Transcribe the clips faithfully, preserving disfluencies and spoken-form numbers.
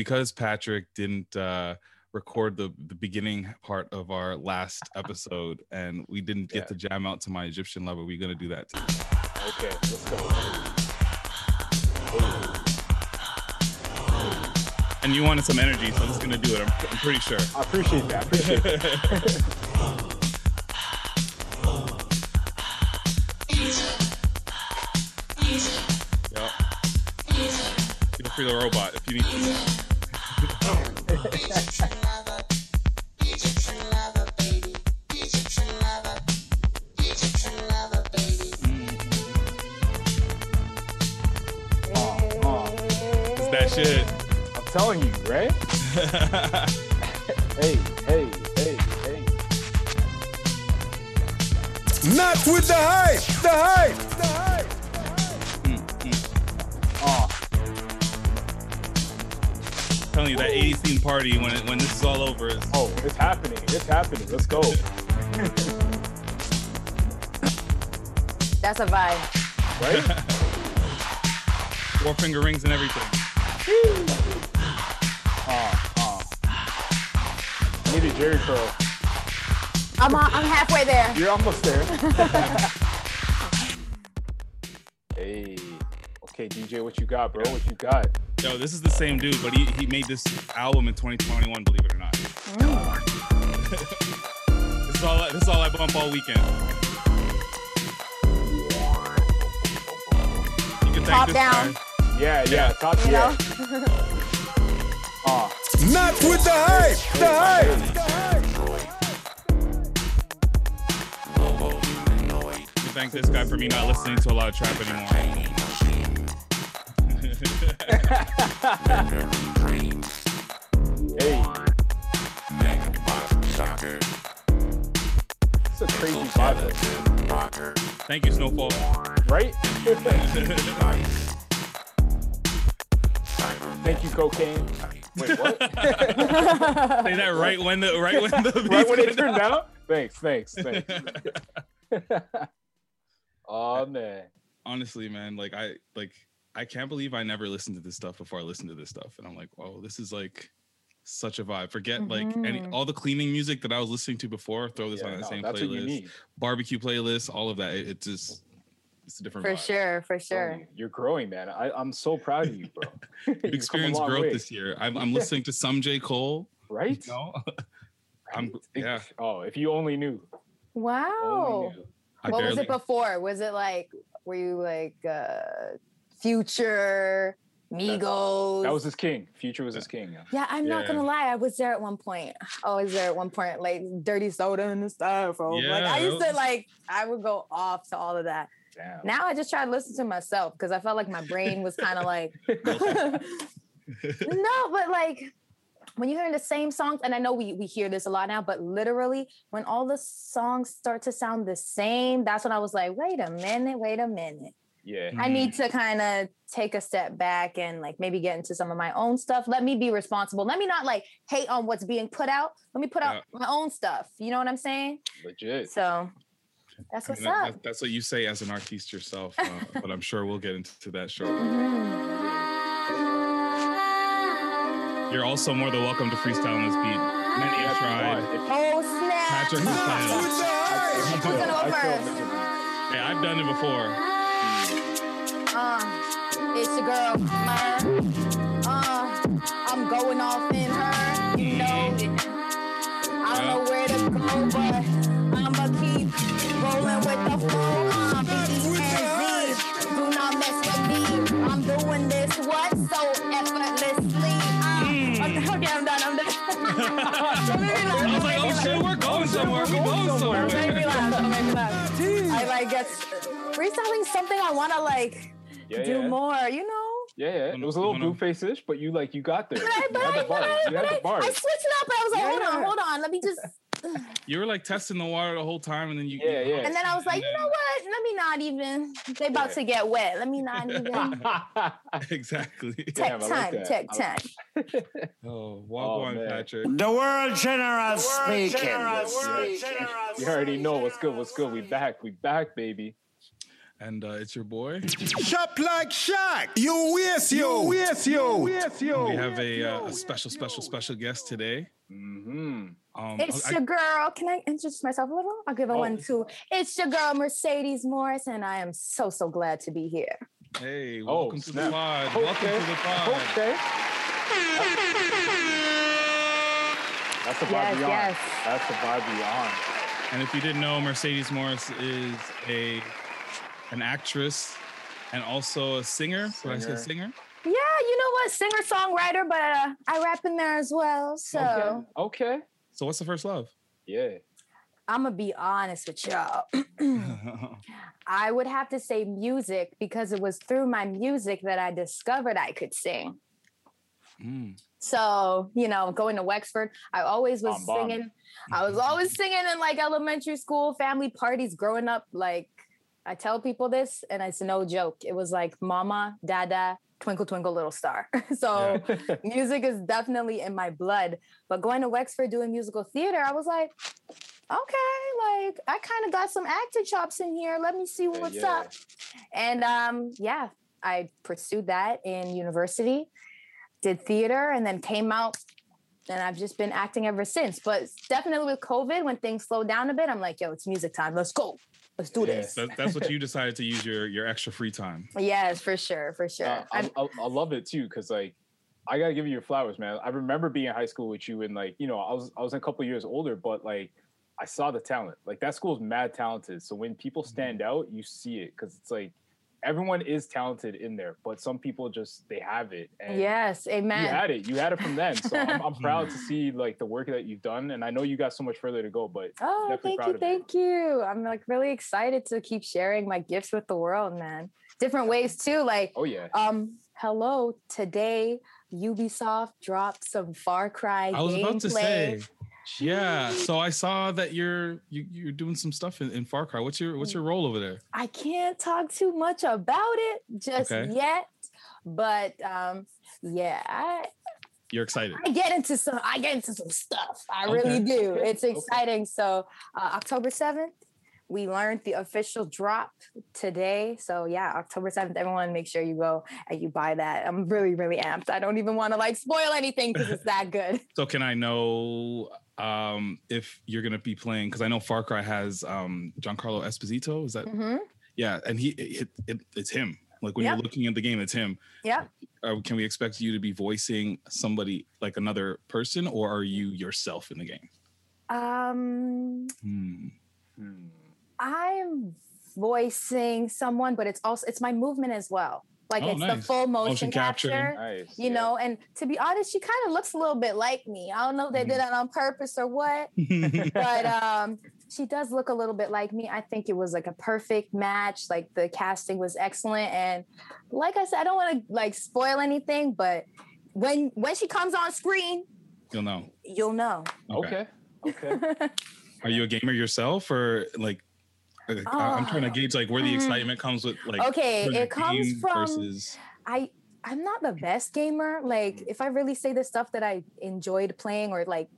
because Patrick didn't uh, record the, the beginning part of our last episode and we didn't get yeah. to jam out to My Egyptian Lover, we're going to do that too. Okay, let's go. Ooh. And you wanted some energy, so I'm just gonna do it. I'm, I'm pretty sure. I appreciate that. I appreciate that. Yep. Feel free to robot if you need to. Telling you, right? hey, hey, hey, hey. Not with the hype, the hype, the hype, the hype. Mm, mm. Oh. I'm telling you, that eighties theme party when it, when this is all over is. Oh, it's happening! It's happening! Let's go. That's a vibe, right? Four finger rings and everything. Need a Jerry curl. I'm on, I'm halfway there. You're almost there. Hey, okay, D J, what you got, bro? What you got? Yo, this is the same dude, but he, he made this album in twenty twenty-one. Believe it or not. Mm. this is all. This is all I bump all weekend. You can top down. Yeah, yeah, yeah, top down. Ah. Not with the hype, the hype, the hype. You thank this guy for me not listening to a lot of trap anymore. Hey. It's a crazy vibe. Thank you, Snowfall. Right? Thank you, cocaine. Wait, what? Say that right when the right when the right when it turned out. out. Thanks, thanks, thanks. Oh man. Honestly, man, like I like I can't believe I never listened to this stuff before I listened to this stuff, and I'm like, oh, this is like such a vibe. Forget mm-hmm. like any all the cleaning music that I was listening to before. Throw this yeah, on that no, same playlist, barbecue playlist, all of that. It, it just. It's a different for vibe. sure for sure so you're growing, man. I, I'm so proud of you, bro. You've experienced growth way. this year. I'm, I'm listening to some J. Cole right, you know? right. I'm, yeah. Oh, if you only knew. Wow, only knew. What barely... was it before? Was it like, were you like uh Future, Migos? That's, that was his king. Future was yeah. his king. Yeah, yeah I'm yeah. not gonna lie. I was there at one point. I was there at one point, like Dirty Soda and the stuff, bro. Yeah, like I used was... to like, I would go off to all of that. Damn. Now I just try to listen to myself because I felt like my brain was kind of like, no, but like when you're hearing the same songs, and I know we, we hear this a lot now, but literally when all the songs start to sound the same, that's when I was like, wait a minute, wait a minute. Yeah, I need to kind of take a step back and like maybe get into some of my own stuff. Let me be responsible. Let me not like hate on what's being put out. Let me put out yeah. my own stuff. You know what I'm saying? Legit. So... That's what's I mean, up. That, that's what you say as an artiste yourself, uh, but I'm sure we'll get into that shortly. Mm-hmm. You're also more than welcome to freestyle on this beat. Many have tried. Oh, snap. Patrick is playing. Who's gonna go first? Hey, I've done it before. Uh, it's your girl, mine. Uh, I'm going off in her. You know it. I don't know where to go, but I'ma keep rolling with the flow. I'm B E N Z. Do not mess with me. I'm doing this what so effortlessly. I'm mm. okay, I'm done. I'm done. I was like, oh shit, like, we're going somewhere. We're going somewhere. Don't make me laugh. Don't make me laugh. I like guess freestyling something I wanna like yeah, do yeah. more. You know. Yeah, yeah, it was a little Blueface-ish, but you like you got there. But I, but you had the bars. I, you had the bars. I switched it up. I was like, yeah, hold yeah. on, hold on, let me just. You were like testing the water the whole time, and then you yeah, yeah. and then I was like, you know what? Let me not even. They about yeah. to get wet. Let me not even. Exactly. Tech Damn, time. Like tech time. Oh, walk oh, on, man. Patrick. The world generous the world speaking. Generous, the world generous. You already know what's good. What's good? We back. We back, baby. And uh, it's your boy. Shop like Shaq. You waste yo. You waste yo. We have a, uh, a special, special, special guest today. Mm-hmm. Um, it's I, your girl. Can I introduce myself a little? I'll give her oh. one too. It's your girl, Mercedes Morris, and I am so, so glad to be here. Hey, welcome oh, to snap. the pod. Okay. Welcome to the pod. Okay. That's a vibe yes, beyond. Yes. That's a vibe beyond. And if you didn't know, Mercedes Morris is a... an actress and also a singer. singer. Did I say singer? Yeah, you know what? Singer, songwriter, but uh, I rap in there as well. So okay. okay. So what's the first love? Yeah. I'm going to be honest with y'all. I would have to say music, because it was through my music that I discovered I could sing. Mm. So, you know, going to Wexford, I always was Bomb-bomb. singing. I was always singing in like elementary school, family parties growing up, like, I tell people this, and it's no joke. It was like Mama, Dada, Twinkle, Twinkle, Little Star. So yeah. Music is definitely in my blood. But going to Wexford doing musical theater, I was like, okay, like I kind of got some acting chops in here. Let me see what's yeah. up. And um, yeah, I pursued that in university, did theater, and then came out. And I've just been acting ever since. But definitely with COVID, when things slowed down a bit, I'm like, yo, it's music time. Let's go. Let's do this. Yeah, that, that's what you decided to use your your extra free time. Yes, for sure, for sure. Uh, I, I, I love it too, because like I gotta give you your flowers, man. I remember being in high school with you, and like you know, I was I was a couple years older, but like I saw the talent. Like that school's mad talented. So when people stand out, you see it, because it's like everyone is talented in there, but some people just they have it. And yes, amen. You had it. You had it from then. So I'm, I'm proud to see like the work that you've done, and I know you got so much further to go. But oh, thank you, thank you. I'm like really excited to keep sharing my gifts with the world, man. Different ways too. Like oh yeah. Um, hello today. Ubisoft dropped some Far Cry gameplay. I was about to say. Yeah, so I saw that you're you, you're doing some stuff in, in Far Cry. What's your what's your role over there? I can't talk too much about it just okay. yet, but um, yeah, I, you're excited. I get into some I get into some stuff. I okay. really do. It's exciting. Okay. So uh, October seventh, we learned the official drop today. So yeah, October seventh, everyone make sure you go and you buy that. I'm really really amped. I don't even want to like spoil anything because it's that good. So can I know? Um, if you're going to be playing, because I know Far Cry has um, Giancarlo Esposito, is that? Mm-hmm. Yeah, and he it, it it's him. Like when yep. you're looking at the game, it's him. Yeah. Uh, can we expect you to be voicing somebody, like another person, or are you yourself in the game? Um, hmm. Hmm. I'm voicing someone, but it's also, it's my movement as well. Like oh, it's nice. the full motion, motion capture, capture. Nice. you yeah. know, and to be honest, she kind of looks a little bit like me. I don't know if they did that on purpose or what, but um, she does look a little bit like me. I think it was like a perfect match. Like the casting was excellent. And like I said, I don't want to like spoil anything, but when, when she comes on screen, you'll know, you'll know. Okay. Okay. Are you a gamer yourself or like, Like, oh. I'm trying to gauge like where the excitement comes with like okay it comes from versus... I I'm not the best gamer, like if I really say the stuff that I enjoyed playing or like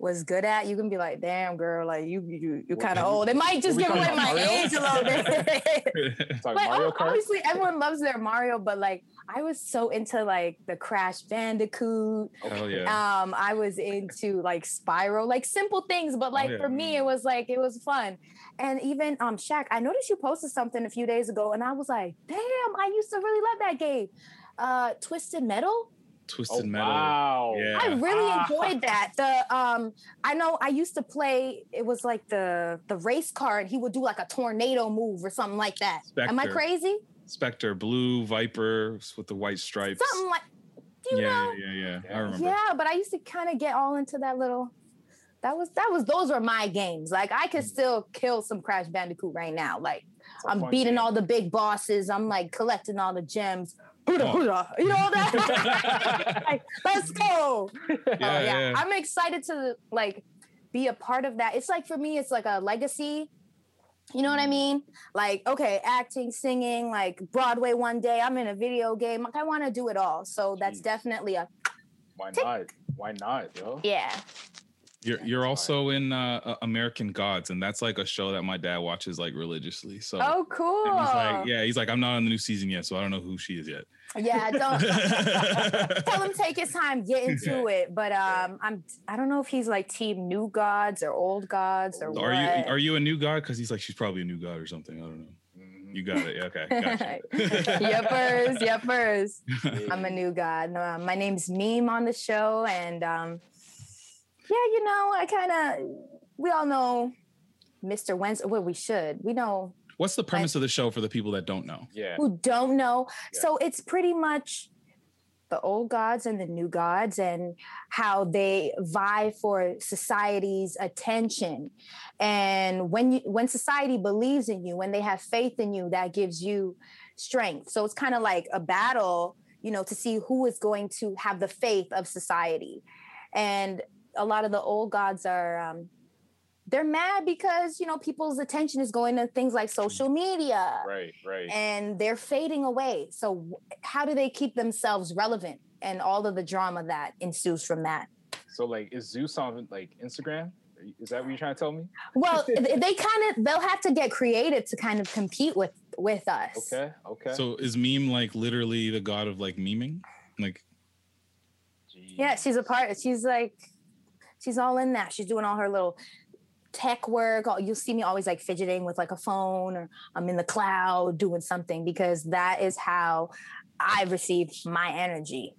was good at, you can be like, damn girl, like you you you kind of old. It might just give away my age a little bit. But Mario Kart? Obviously everyone loves their Mario, but like I was so into like the Crash Bandicoot. Oh yeah. Um, I was into like Spyro, like simple things, but like oh, yeah. for me it was like it was fun. And even um Shaq, I noticed you posted something a few days ago, and I was like, damn, I used to really love that game. Uh, Twisted Metal. Twisted oh, Metal. Wow. Yeah. I really ah. enjoyed that. The um, I know I used to play. It was like the the race car, and he would do like a tornado move or something like that. Spectre. Am I crazy? Spectre, blue viper with the white stripes. Something like, you yeah, know. Yeah, yeah, yeah. I remember. Yeah, but I used to kind of get all into that little. That was that was those were my games. Like I could still kill some Crash Bandicoot right now. Like That's I'm beating game. all the big bosses. I'm like collecting all the gems. Huda, huda. You know that? Like, let's go. Yeah, oh, yeah. yeah, I'm excited to like be a part of that. It's like for me, it's like a legacy. You know what I mean? Like, okay, acting, singing, like Broadway one day. I'm in a video game. Like, I want to do it all. So Jeez. that's definitely a. Why tick. not? Why not, yo? Yeah. You're you're also in uh, American Gods, and that's like a show that my dad watches like religiously. So oh, cool. And he's like, yeah, he's like, I'm not on the new season yet, so I don't know who she is yet. Yeah, don't tell him take his time, get into it. But um, I'm I don't know if he's like team New Gods or Old Gods or. Are what. you are you a new god? Because he's like she's probably a new god or something. I don't know. You got it. Okay. Gotcha. Yuppers, yuppers. I'm a new god. Uh, my name's Meme on the show, and um, yeah, you know, I kind of we all know Mister Wednesday. Well, we should. We know. What's the premise I, of the show for the people that don't know? Yeah. Who don't know? Yeah. So it's pretty much the old gods and the new gods and how they vie for society's attention. And when you, when society believes in you, when they have faith in you, that gives you strength. So it's kind of like a battle, you know, to see who is going to have the faith of society. And a lot of the old gods are, um, they're mad because, you know, people's attention is going to things like social media. Right, right. And they're fading away. So how do they keep themselves relevant? And all of the drama that ensues from that. So, like, is Zeus on, like, Instagram? Is that what you're trying to tell me? Well, they kind of, they'll have to get creative to kind of compete with, with us. Okay, okay. So is Meme, like, literally the god of, like, memeing? Like. Jeez. Yeah, she's a part. She's, like, she's all in that. She's doing all her little tech work. You'll see me always like fidgeting with like a phone, or I'm in the cloud doing something, because that is how I receive my energy.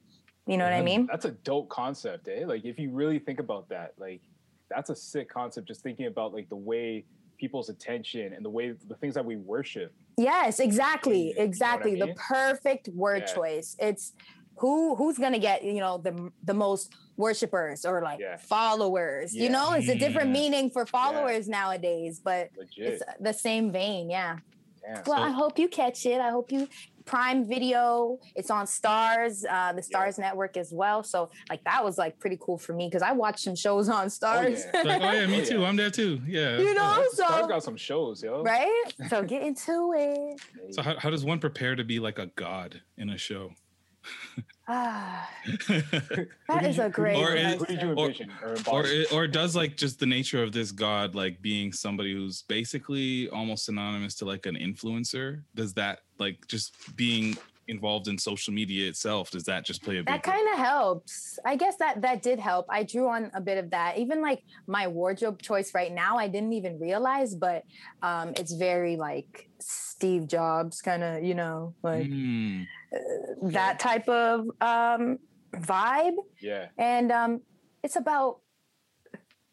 You know yeah, what I mean? That's a dope concept, eh? Like if you really think about that, like that's a sick concept, just thinking about like the way people's attention and the way the things that we worship. Yes, exactly. Exactly. You know what I mean? The perfect word yeah. choice. It's who who's going to get, you know, the the most worshippers or like yeah. followers, yeah. you know, it's a different yeah. meaning for followers yeah. nowadays, but legit. It's the same vein. Yeah. Damn. Well, so, I hope you catch it. I hope you Prime Video. It's on Starz, uh, the Starz yeah. network as well. So like, that was like pretty cool for me, because I watched some shows on Starz. Oh yeah, like, oh, yeah me too. I'm there too. Yeah. You know, so Starz got some shows, yo. Right? So get into it. So how, how does one prepare to be like a god in a show? Ah, that is a great or, is, or, or, or does like just the nature of this god like being somebody who's basically almost synonymous to like an influencer, does that like just being involved in social media itself, does that just play a big that kind of helps? I guess that that did help. I drew on a bit of that, even like my wardrobe choice right now, I didn't even realize, but um it's very like Steve Jobs kind of, you know, like mm. uh, that type of um vibe. Yeah. And um it's about,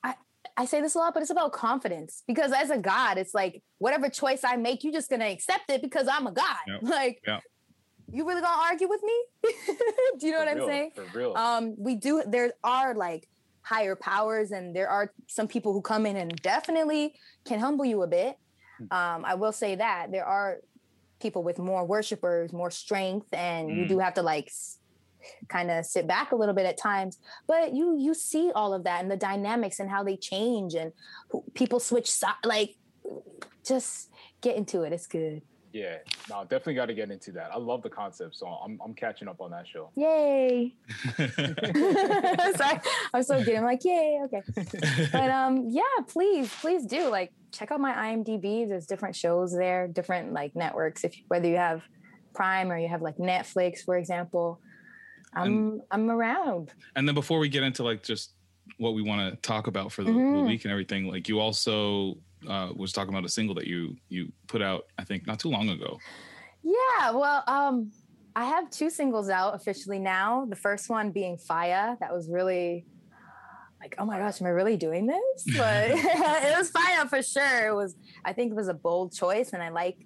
I I say this a lot, but it's about confidence, because as a god, it's like whatever choice I make, you're just gonna accept it because I'm a god. Yep. Like yep. You really gonna argue with me? Do you know for what I'm real, saying? For real. Um, we do. There are like higher powers, and there are some people who come in and definitely can humble you a bit. Um, I will say that there are people with more worshipers, more strength, and mm. you do have to like s- kind of sit back a little bit at times. But you you see all of that and the dynamics and how they change and who, people switch so- like just get into it. It's good. Yeah, no, definitely got to get into that. I love the concept, so I'm I'm catching up on that show. Yay! Sorry, I'm so good. I'm like, yay, okay. But um, yeah, please, please do like check out my I M D B. There's different shows there, different like networks. If whether you have Prime or you have like Netflix, for example, I'm and, I'm around. And then before we get into like just what we want to talk about for the, mm-hmm. the week and everything, like you also. Uh, was talking about a single that you you put out, I think, not too long ago. Yeah, well, um, I have two singles out officially now. The first one being Faya. That was really like, oh my gosh, am I really doing this? But it was Faya for sure. It was, I think, it was a bold choice, and I like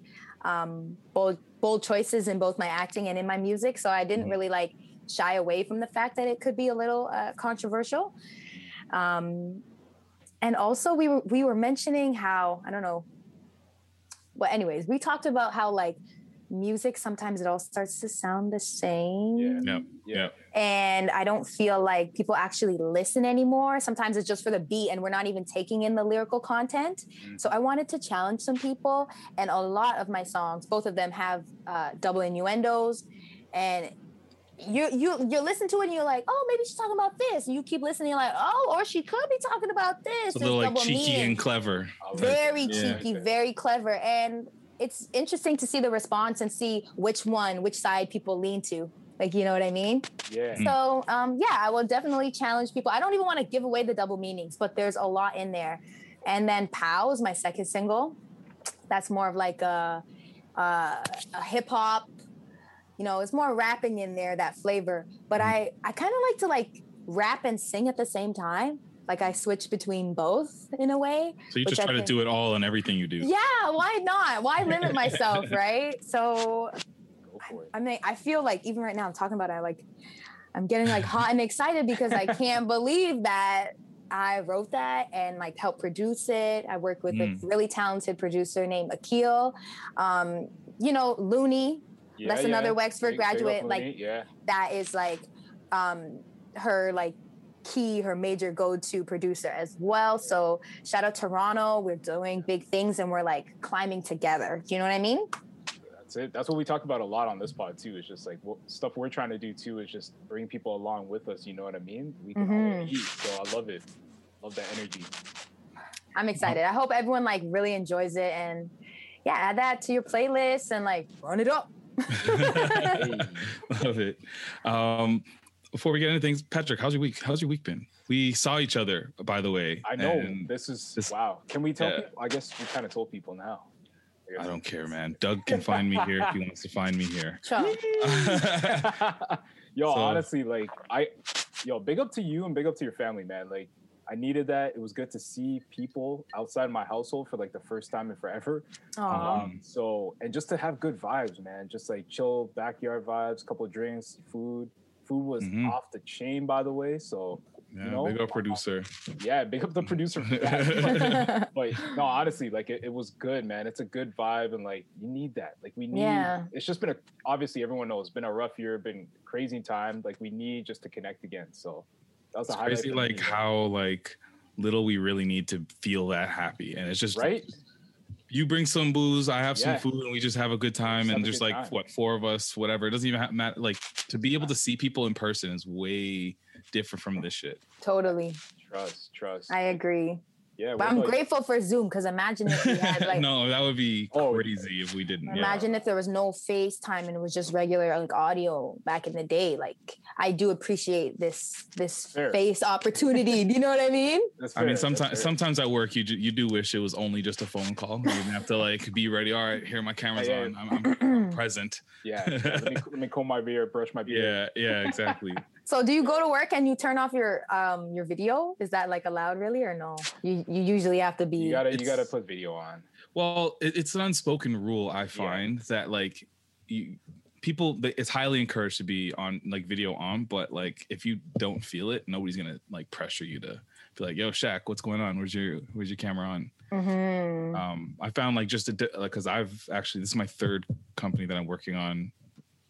um, bold bold choices in both my acting and in my music. So I didn't mm-hmm. really like shy away from the fact that it could be a little uh, controversial. Um, And also we were, we were mentioning how, I don't know. Well, anyways, we talked about how like music, sometimes it all starts to sound the same. Yeah. Yep. Yep. And I don't feel like people actually listen anymore. Sometimes it's just for the beat and we're not even taking in the lyrical content. Mm. So I wanted to challenge some people, and a lot of my songs, both of them have uh, double innuendos, and you you you listen to it and you're like, oh, maybe she's talking about this. And you keep listening, you're like, oh, or she could be talking about this. So they're like cheeky meaning. and clever. Very yeah. cheeky, very clever. And it's interesting to see the response and see which one, which side people lean to. Like, you know what I mean? Yeah. So, um, yeah, I will definitely challenge people. I don't even want to give away the double meanings, but there's a lot in there. And then Pow is my second single. That's more of like a, a, a hip hop, you know, it's more rapping in there, that flavor. But I, I kind of like to like rap and sing at the same time. Like I switch between both in a way. So you just try to do it all in everything you do. Yeah, why not? Why limit myself, right? So... I mean, I feel like even right now I'm talking about it, I like I'm getting like hot and excited because I can't believe that I wrote that and like helped produce it. I worked with mm. a really talented producer named Akil, um, you know, Looney. Yeah, that's yeah. another Wexford big, graduate. Big like yeah. that is like um, her like key, her major go-to producer as well. So shout out Toronto. We're doing big things and we're like climbing together. You know what I mean? It. That's what we talk about a lot on this pod too. It's just like what stuff we're trying to do too is just bring people along with us. You know what I mean? We can mm-hmm. all eat, so I love it. Love that energy. I'm excited. I hope everyone like really enjoys it, and yeah, add that to your playlist and like run it up. Hey. Love it. Um, before we get into things, Patrick, how's your week? How's your week been? We saw each other, by the way. I know. This is this, wow. Can we tell? Yeah. People? I guess we kind of told people now. I don't care, man. Doug can find me here if he wants to find me here. Yo, so. honestly, like, I, yo, big up to you and big up to your family, man. Like, I needed that. It was good to see people outside my household for, like, the first time in forever. Um, so, and just to have good vibes, man. Just, like, chill, backyard vibes, couple drinks, food. Food was mm-hmm. off the chain, by the way, so... Yeah, you know, big up producer. Yeah, big up the producer for that. But, but no, honestly, like it, it was good, man. It's a good vibe, and like you need that. Like we need. Yeah. It's just been a. Obviously, everyone knows it's been a rough year, been crazy time. Like we need just to connect again. So that was it's a crazy. Like me, how like little we really need to feel that happy, and it's just right. You bring some booze, I have yeah. some food, and we just have a good time. Just and just like time. What four of us, whatever. It doesn't even have, matter. Like to be able to see people in person is way. Different from this shit. Totally. Trust, trust. I agree. Yeah, but I'm like... grateful for Zoom because imagine if we had like no, that would be crazy oh, if we didn't. Imagine yeah. if there was no FaceTime and it was just regular like audio back in the day. Like I do appreciate this this fair. face opportunity. Do you know what I mean? That's fair. I mean sometimes sometimes at work you do, you do wish it was only just a phone call. You didn't have to like be ready. All right, here my camera's oh, yeah. on. I'm, I'm, I'm present. Yeah. yeah let, me, let me comb my beard, brush my beard. Yeah. Yeah. Exactly. So do you go to work and you turn off your um your video? Is that like allowed really or no? You you usually have to be. You gotta you gotta put video on. Well, it, it's an unspoken rule I find yeah. that like you people it's highly encouraged to be on like video on, but like if you don't feel it, nobody's gonna like pressure you to be like, yo, Shaq, what's going on? Where's your where's your camera on? Mm-hmm. Um, I found like just a like because I've actually this is my third company that I'm working on.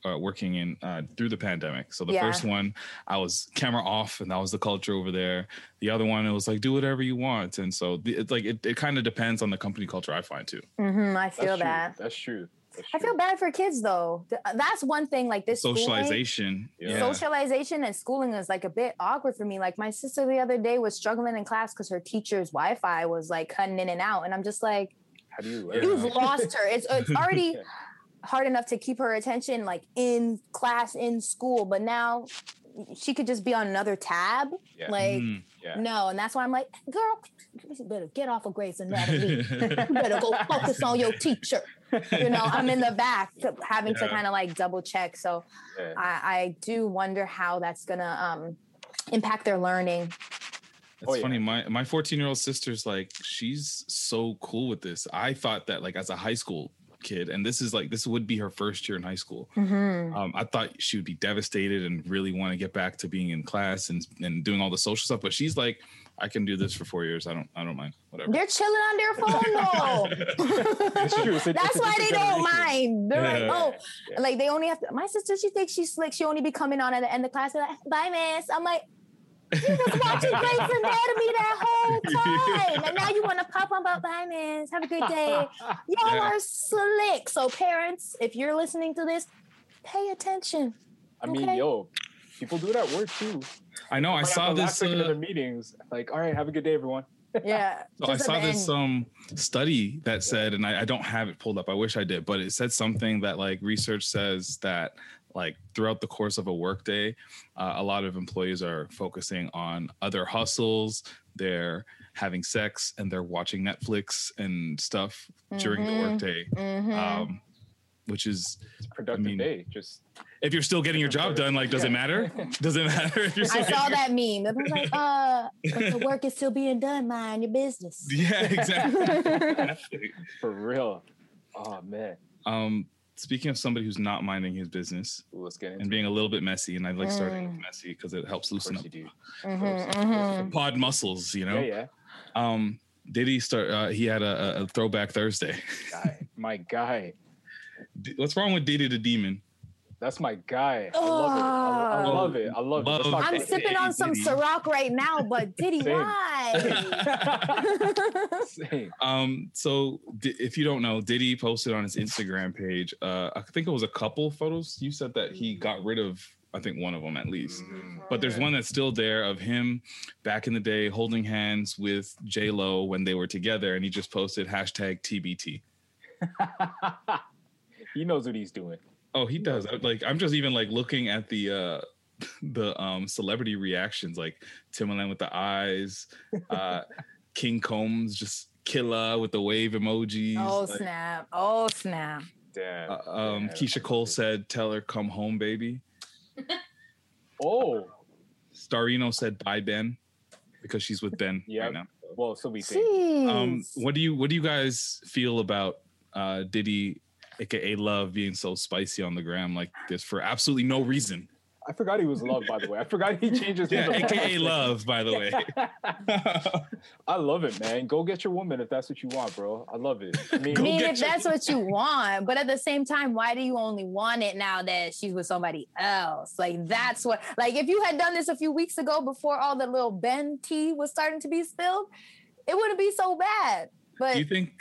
Uh, working in uh, through the pandemic. So the yeah. first one, I was camera off, and that was the culture over there. The other one, it was like do whatever you want, and so the, it's like it, it kind of depends on the company culture. I find too. Mm-hmm, I feel that's that. True. That's, true. that's true. I feel bad for kids though. That's one thing. Like this socialization, schooling, yeah. socialization, and schooling is like a bit awkward for me. Like my sister the other day was struggling in class because her teacher's Wi-Fi was like cutting in and out, and I'm just like, how do you? Learn? You've lost her. It's it's already. yeah. hard enough to keep her attention like in class in school, but now she could just be on another tab yeah. like mm, yeah. no and that's why I'm like, girl, you better get off of Grey's Anatomy. You better go focus on your teacher. You know, I'm in the back having yeah. to kind of like double check, so yeah. I, I do wonder how that's gonna um impact their learning. It's oh, funny. Yeah. My my fourteen-year-old sister's like, she's so cool with this. I thought that like as a high school kid, and this is like this would be her first year in high school. Mm-hmm. um, I thought she would be devastated and really want to get back to being in class and and doing all the social stuff, but she's like, I can do this for four years, I don't I don't mind, whatever. They're chilling on their phone though. That's true. It's, that's it's, why it's they don't mind. They're yeah. like oh yeah. like they only have to, my sister, she thinks she's like she only be coming on at the end of class, they're like, bye miss. I'm like, you was watching Grey's Anatomy that whole time, and now you want to pop on about vitamins. Have a good day. Y'all yeah. are slick. So parents, if you're listening to this, pay attention. I okay. mean, yo, people do that work too. I know. I saw this. Last uh, second of the meetings, like, all right, have a good day, everyone. Yeah. So I saw this um study that said, and I, I don't have it pulled up. I wish I did, but it said something that like research says that like throughout the course of a workday, uh, a lot of employees are focusing on other hustles. They're having sex and they're watching Netflix and stuff mm-hmm. during the workday, mm-hmm. um, which is it's a productive I mean, day. Just if you're still getting your job done, like, does yeah. it matter? Does it matter? If you're still I saw your... that meme. It was like, uh, but the work is still being done. Mind your business. Yeah, exactly. For real. Oh man. Um, speaking of somebody who's not minding his business Ooh, let's get into and being it. a little bit messy, and I like mm. starting with messy because it helps loosen up mm-hmm, mm-hmm. pod muscles, you know. Yeah, yeah. Um, Diddy start? Uh, he had a, a throwback Thursday. Guy, my guy. D- what's wrong with Diddy the Demon? That's my guy. I love it. I, I love it. I love, love it. I'm sipping on some Diddy. Ciroc right now, but Diddy, Same. why? Same. Um, so d- if you don't know, Diddy posted on his Instagram page, uh, I think it was a couple photos. You said that he got rid of, I think, one of them at least. Mm-hmm. But there's one that's still there of him back in the day holding hands with J-Lo when they were together, and he just posted hashtag T B T. He knows what he's doing. Oh, he does. Like, I'm just even like looking at the uh, the um, celebrity reactions, like Timbaland with the eyes, uh, King Combs just killer with the wave emojis. Oh like, snap! Oh snap! Damn. Uh, um, Damn. Keisha Cole said, "Tell her come home, baby." Oh. Starino said, "Bye, Ben," because she's with Ben yep. right now. Well, so we think. Um, what do you What do you guys feel about uh, Diddy? A K A Love being so spicy on the gram like this for absolutely no reason. I forgot he was Love, by the way. I forgot he changed his name. Yeah, A K A Love, by the way. I love it, man. Go get your woman if that's what you want, bro. I love it. I mean, I mean if that's woman. what you want, but at the same time, why do you only want it now that she's with somebody else? Like, that's what, like, if you had done this a few weeks ago before all the little Ben tea was starting to be spilled, it wouldn't be so bad. But you think...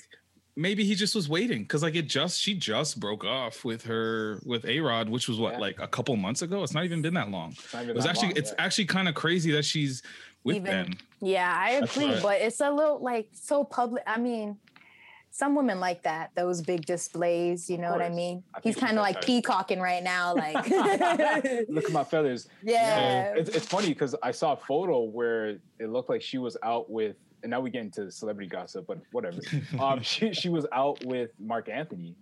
Maybe he just was waiting because like it just she just broke off with her with A-Rod, which was what yeah. like a couple months ago. It's not even been that long. It's it was actually long, it's yeah. actually kind of crazy that she's with even, Ben. Yeah, I agree, right. But it's a little like so public. I mean, some women like that, those big displays. You know what I mean? I He's kind of like peacocking right now. Like, look at my feathers. Yeah, so, it's, it's funny because I saw a photo where it looked like she was out with. And now we get into celebrity gossip, but whatever. Um, she she was out with Mark Anthony,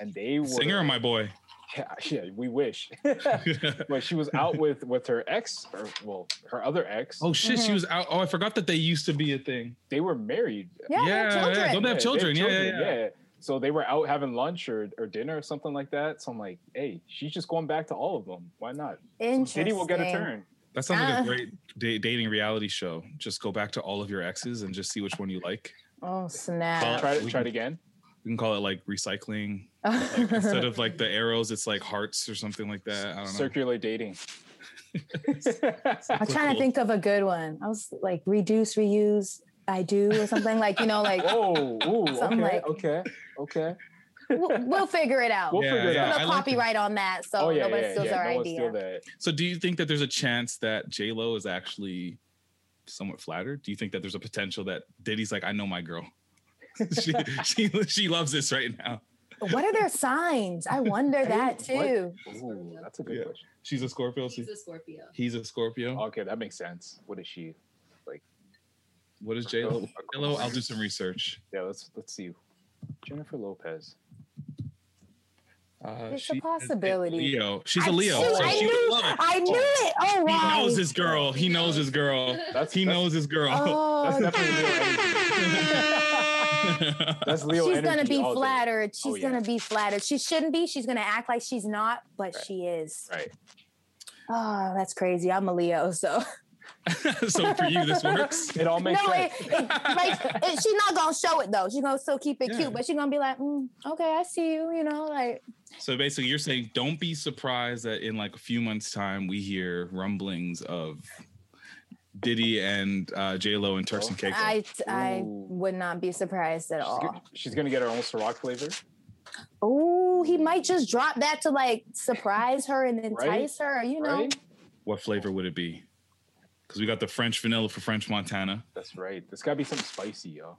and they were singer, or my boy. Yeah, yeah, we wish. But she was out with with her ex, or well, her other ex. Oh shit, mm-hmm. she was out. Oh, I forgot that they used to be a thing. They were married. Yeah, yeah, they yeah. don't they have yeah, children? They have children. Yeah, yeah, yeah, yeah. So they were out having lunch or, or dinner or something like that. So I'm like, hey, she's just going back to all of them. Why not? Interesting. Diddy will get a turn. That sounds like uh, a great da- dating reality show. Just go back to all of your exes and just see which one you like. Oh, snap. Try it, try it again. We can call it like recycling. Like, instead of like the arrows, it's like hearts or something like that. I don't know. Circular dating. I'm trying to think of a good one. I was like reduce, reuse, I do or something like, you know, like. Oh, ooh, okay, like, okay, okay. We'll, we'll figure it out. We'll yeah, figure it yeah. out. Put a copyright on that, so oh, yeah, nobody yeah, steals yeah. our no idea. Steal so, do you think that there's a chance that J-Lo is actually somewhat flattered? Do you think that there's a potential that Diddy's like, I know my girl. she, she she loves this right now. What are their signs? I wonder that too. Ooh, that's a good yeah. question. She's a Scorpio. She's a Scorpio. He's a Scorpio. Okay, that makes sense. What is she like? What is J-Lo? J-Lo, I'll do some research. Yeah, let's let's see. Jennifer Lopez. Uh, it's a possibility. Leo. She's a Leo. I, so I, she knew, would love it. I knew it. Oh, wow. He knows his girl. He knows his girl. That's, he that's, knows his girl. Oh, that's definitely Leo energy. That's Leo she's energy gonna be flattered. She's oh, yeah. gonna be flattered. She shouldn't be. She's gonna act like she's not, but right. she is. Right. Oh, that's crazy. I'm a Leo, so. So for you, this works. It all makes no, sense. It, it, like, it, she's not gonna show it though. She's gonna still keep it yeah. cute, but she's gonna be like, mm, "Okay, I see you." You know, like. So basically, you're saying don't be surprised that in like a few months' time we hear rumblings of Diddy and uh, J-Lo and Turks oh. and Caicos. I I Ooh. would not be surprised at she's all. Gonna, she's gonna get her own Ciroc flavor. Ooh. ooh, he might just drop that to like surprise her and entice right? her, you know. Right? What flavor would it be? Because we got the French vanilla for French Montana. That's right. There's got to be something spicy, y'all.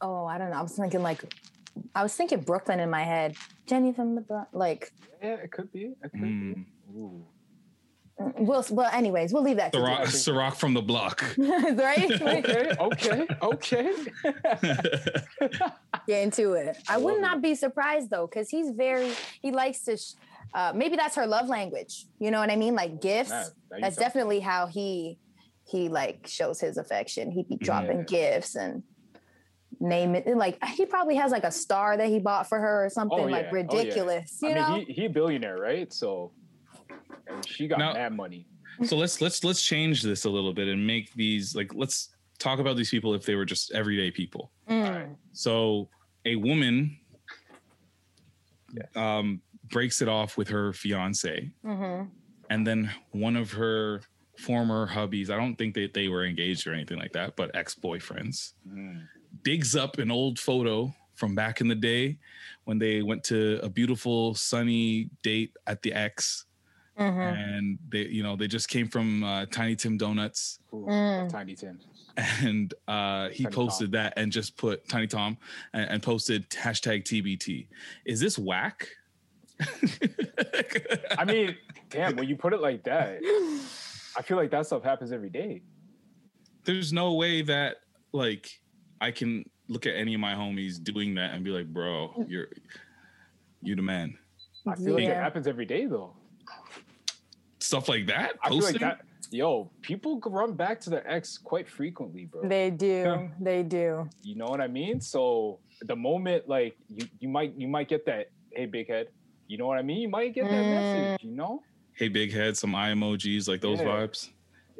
Oh, I don't know. I was thinking like, I was thinking Brooklyn in my head. Jenny from the Bronx, like. Yeah, it could be. It could mm. be. Ooh. We'll, well, anyways, we'll leave that to Ciroc, Ciroc from the block. Right? Okay, okay, okay. Get into it. I, I would not it. be surprised, though, because he's very, he likes to, sh- uh, maybe that's her love language. You know what I mean? Like gifts. Nah, that that's definitely how he, he like shows his affection. He'd be dropping yeah. gifts and name it. Like he probably has like a star that he bought for her or something oh, yeah. like ridiculous. Oh, yeah. You I know? mean, he, he a billionaire, right? So... And she got now, mad money. So let's let's let's change this a little bit and make these like let's talk about these people if they were just everyday people. Mm. All right. So a woman yeah. um, breaks it off with her fiance, mm-hmm. and then one of her former hubbies—I don't think that they were engaged or anything like that—but ex-boyfriends mm. digs up an old photo from back in the day when they went to a beautiful sunny date at the ex. Mm-hmm. And they, you know, they just came from uh, Tiny Tim Donuts. Ooh, mm. Tiny Tim. And uh, he Tiny posted Tom. that and just put Tiny Tom and, and posted hashtag T B T. Is this whack? I mean, damn, when you put it like that, I feel like that stuff happens every day. There's no way that, like, I can look at any of my homies doing that and be like, bro, you're, you're the man. I feel yeah. like it happens every day, though. Stuff like that? Posting? I feel like that, yo, people run back to their ex quite frequently, bro. They do. Yeah. They do. You know what I mean? So the moment, like, you, you might you might get that, hey, big head. You know what I mean? You might get that mm. message, you know? Hey, big head, some eye emojis, like those yeah. vibes.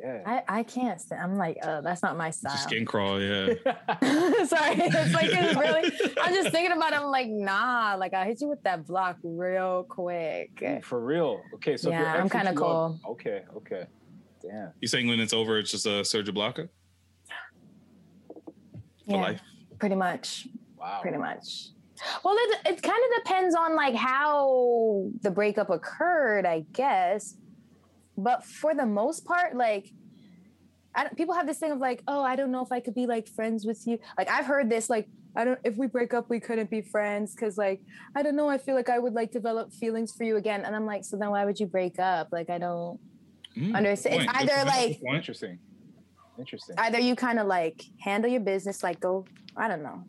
Yeah. I, I can't stand. I'm like, uh, that's not my style. Just skin crawl, yeah. Sorry. It's like, it's really, I'm just thinking about it. I'm like, nah, like I'll hit you with that block real quick. For real. Okay. So yeah, I'm kind of cool. Love, okay. Okay. Damn. You saying when it's over, it's just a Serge Ibaka? For yeah, life? Pretty much. Wow. Pretty much. Well, it, it kind of depends on like how the breakup occurred, I guess. But for the most part, like, I don't, people have this thing of like, oh, I don't know if I could be like friends with you. Like, I've heard this, like, I don't, if we break up, we couldn't be friends. Cause like, I don't know. I feel like I would like develop feelings for you again. And I'm like, so then why would you break up? Like, I don't mm, understand. It's either like, interesting, interesting. Either you kind of like handle your business, like go, I don't know.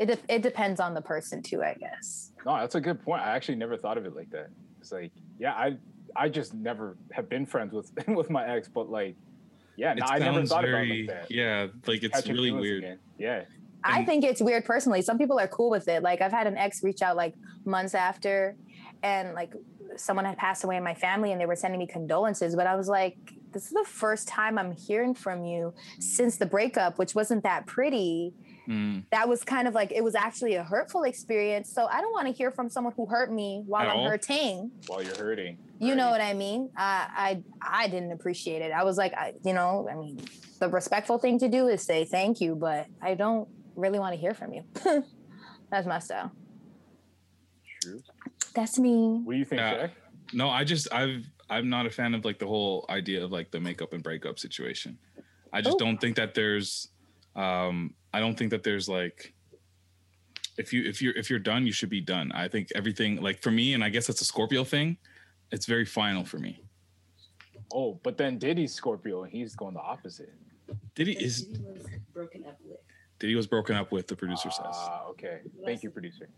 It de- it depends on the person too, I guess. No, that's a good point. I actually never thought of it like that. It's like, yeah, I, I just never have been friends with with my ex, but like, yeah, no, I never thought very, about it like that. Yeah, like it's Patrick really weird. Again. Yeah. I and, think it's weird personally. Some people are cool with it. Like I've had an ex reach out like months after and like someone had passed away in my family and they were sending me condolences, but I was like, this is the first time I'm hearing from you since the breakup, which wasn't that pretty. Mm. That was kind of like, it was actually a hurtful experience. So I don't want to hear from someone who hurt me while At I'm all? hurting. While you're hurting. You right. know what I mean? Uh, I I didn't appreciate it. I was like, I, you know, I mean, the respectful thing to do is say thank you, but I don't really want to hear from you. That's my style. True. That's me. What do you think, uh, Jack? No, I just, I've, I'm not a fan of like the whole idea of like the makeup and breakup situation. I just Ooh. don't think that there's... Um, I don't think that there's like, if you if you're if you're done, you should be done. I think everything like for me, and I guess that's a Scorpio thing. It's very final for me. Oh, but then Diddy's Scorpio, and he's going the opposite. Diddy is. Diddy was broken up with. Diddy was broken up with. The producer uh, says. Ah, okay. Thank you, producer.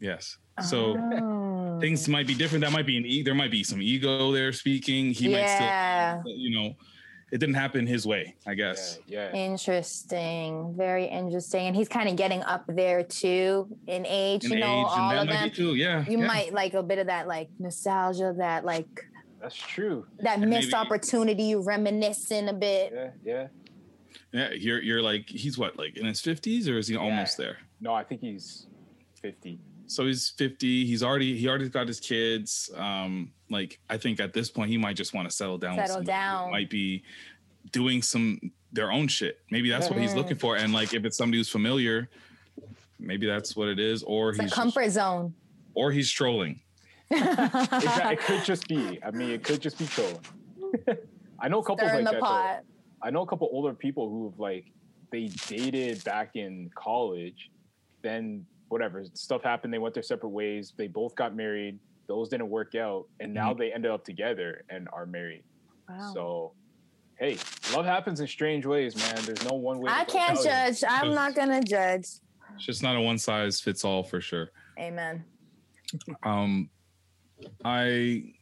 Yes. So oh. things might be different. That might be an e- there might be some ego there speaking. He yeah. might still, you know. It didn't happen his way, I guess. Yeah, yeah. Interesting. Very interesting. And he's kind of getting up there, too, in age. In you know, age, all and that of might them. Be too, yeah, you yeah. might like a bit of that, like, nostalgia, that, like... That's true. That and missed maybe, opportunity, you reminiscing a bit. Yeah, yeah. Yeah, you're, you're like, he's what, like, in his fifties, or is he yeah. almost there? No, I think he's fifty. So he's fifty. He's already, he already got his kids. Um... Like, I think at this point, he might just want to settle down. Settle down. Might be doing some, their own shit. Maybe that's mm-hmm. what he's looking for. And, like, if it's somebody who's familiar, maybe that's what it is. Or it's he's a comfort just, zone. or he's trolling. it, it could just be. I mean, it could just be trolling. I know a couple like that. Though. I know a couple older people who've like they dated back in college, then whatever stuff happened. They went their separate ways. They both got married. Those didn't work out, and now mm-hmm. they ended up together and are married. Wow. So, hey, love happens in strange ways, man. There's no one way. I can't judge. I'm just, not gonna judge. It's just not a one size fits all for sure. Amen. Um, I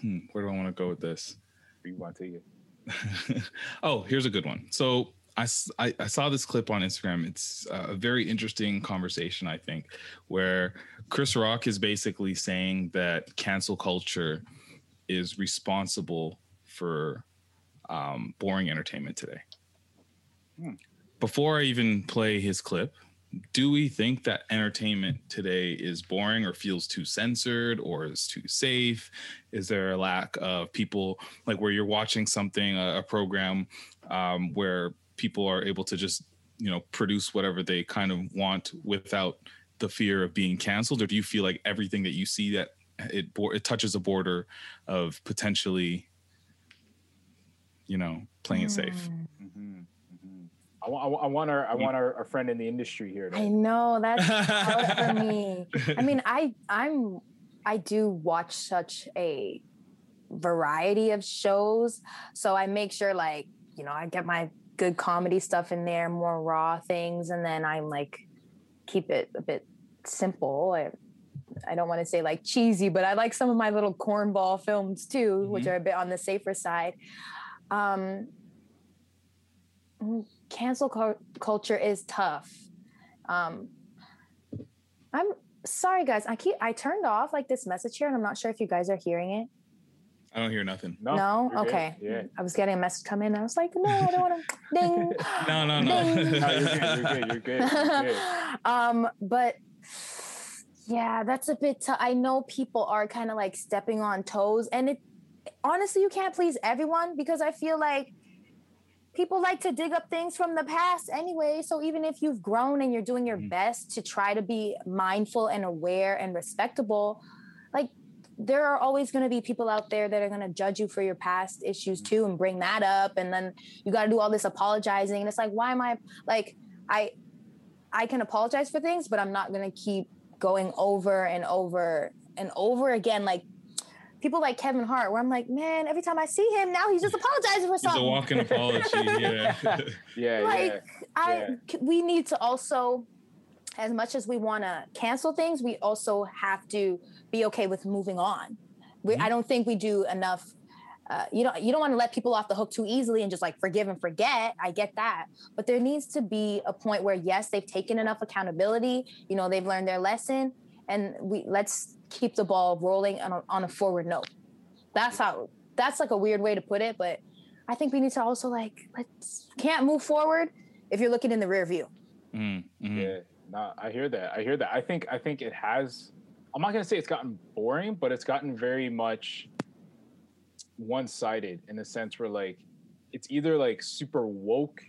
hmm, where do I want to go with this? Where you want to take it? Oh, here's a good one. So I, I, I saw this clip on Instagram. It's a very interesting conversation, I think, where Chris Rock is basically saying that cancel culture is responsible for um, boring entertainment today. Hmm. Before I even play his clip, do we think that entertainment today is boring or feels too censored or is too safe? Is there a lack of people, like where you're watching something, a, a program um, where people are able to just, you know, produce whatever they kind of want without the fear of being canceled? Or do you feel like everything that you see that it bo- it touches a border of potentially, you know, playing it safe? Mm-hmm. I, I, I want our I want our, our friend in the industry here. Though. I know that's hard for me. I mean, I I'm I do watch such a variety of shows, so I make sure like you know I get my good comedy stuff in there, more raw things, and then I'm like keep it a bit simple. I, I don't want to say like cheesy, but I like some of my little cornball films too, mm-hmm. which are a bit on the safer side. Um. Cancel co- culture is tough. Um, I'm sorry, guys. I keep I turned off like this message here, and I'm not sure if you guys are hearing it. I don't hear nothing. No. No? Okay. Yeah. I was getting a message come in. And I was like, no, I don't want to. Ding. no, no, no. Ding. No, you're good. You're good. You're good. You're good. um, but yeah, that's a bit tough. I know people are kind of like stepping on toes, and it honestly, you can't please everyone because I feel like. People like to dig up things from the past anyway. So even if you've grown and you're doing your mm-hmm. best to try to be mindful and aware and respectable, like there are always going to be people out there that are going to judge you for your past issues too and bring that up. And then you got to do all this apologizing. And it's like, why am I like, I, I can apologize for things, but I'm not going to keep going over and over and over again. Like, people like Kevin Hart, where I'm like, man, every time I see him now, he's just apologizing for something. He's a walking apology, yeah. yeah, like, yeah, I, yeah. We need to also, as much as we want to cancel things, we also have to be okay with moving on. We, mm-hmm. I don't think we do enough. Uh, you don't, you don't want to let people off the hook too easily and just like forgive and forget. I get that. But there needs to be a point where, yes, they've taken enough accountability. You know, they've learned their lesson. And we let's keep the ball rolling on a, on a forward note. That's how. That's like a weird way to put it, but I think we need to also like let's can't move forward if you're looking in the rear view. Mm-hmm. Yeah, no, I hear that. I hear that. I think. I think it has. I'm not gonna say it's gotten boring, but it's gotten very much one-sided in a sense where like it's either like super woke.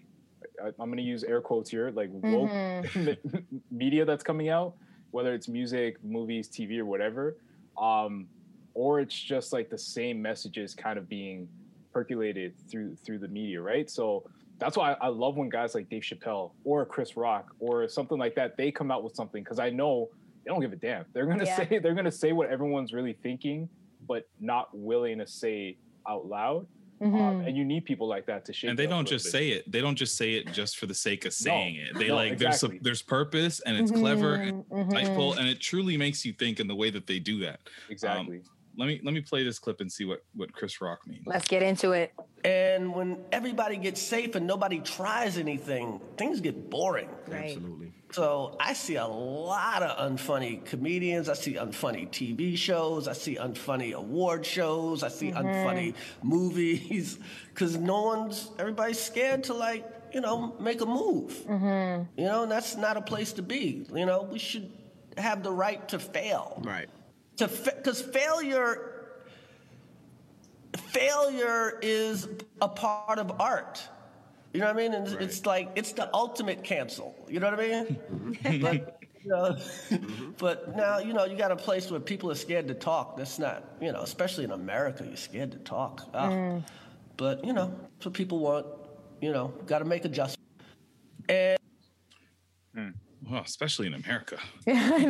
I'm gonna use air quotes here, like woke mm-hmm. media that's coming out. Whether it's music, movies, T V, or whatever, um, or it's just like the same messages kind of being percolated through through the media, right? So that's why I, I love when guys like Dave Chappelle or Chris Rock or something like that, they come out with something because I know they don't give a damn. They're gonna yeah. say they're gonna say what everyone's really thinking, but not willing to say out loud. Mm-hmm. Um, and you need people like that to shake. And they don't just bit. say it. They don't just say it just for the sake of saying no, it. They no, like exactly. there's a, there's purpose and it's mm-hmm. clever and mm-hmm. insightful, and it truly makes you think in the way that they do that. Exactly. Um, let me let me play this clip and see what, what Chris Rock means. Let's get into it. And when everybody gets safe and nobody tries anything, things get boring. Right. Absolutely. So I see a lot of unfunny comedians. I see unfunny T V shows. I see unfunny award shows. I see mm-hmm. unfunny movies. Because no one's, everybody's scared to, like, you know, make a move. Mm-hmm. You know, and that's not a place to be. You know, we should have the right to fail. Right. To fa- 'cause failure... Failure is a part of art. You know what I mean? And right. It's like, it's the ultimate cancel. You know what I mean? Like, You know? Mm-hmm. But now, you know, you got a place where people are scared to talk. That's not, you know, especially in America, you're scared to talk. Oh. Mm. But, you know, that's what people want. You know, got to make adjustments. And mm. Well, especially in America. Yeah, I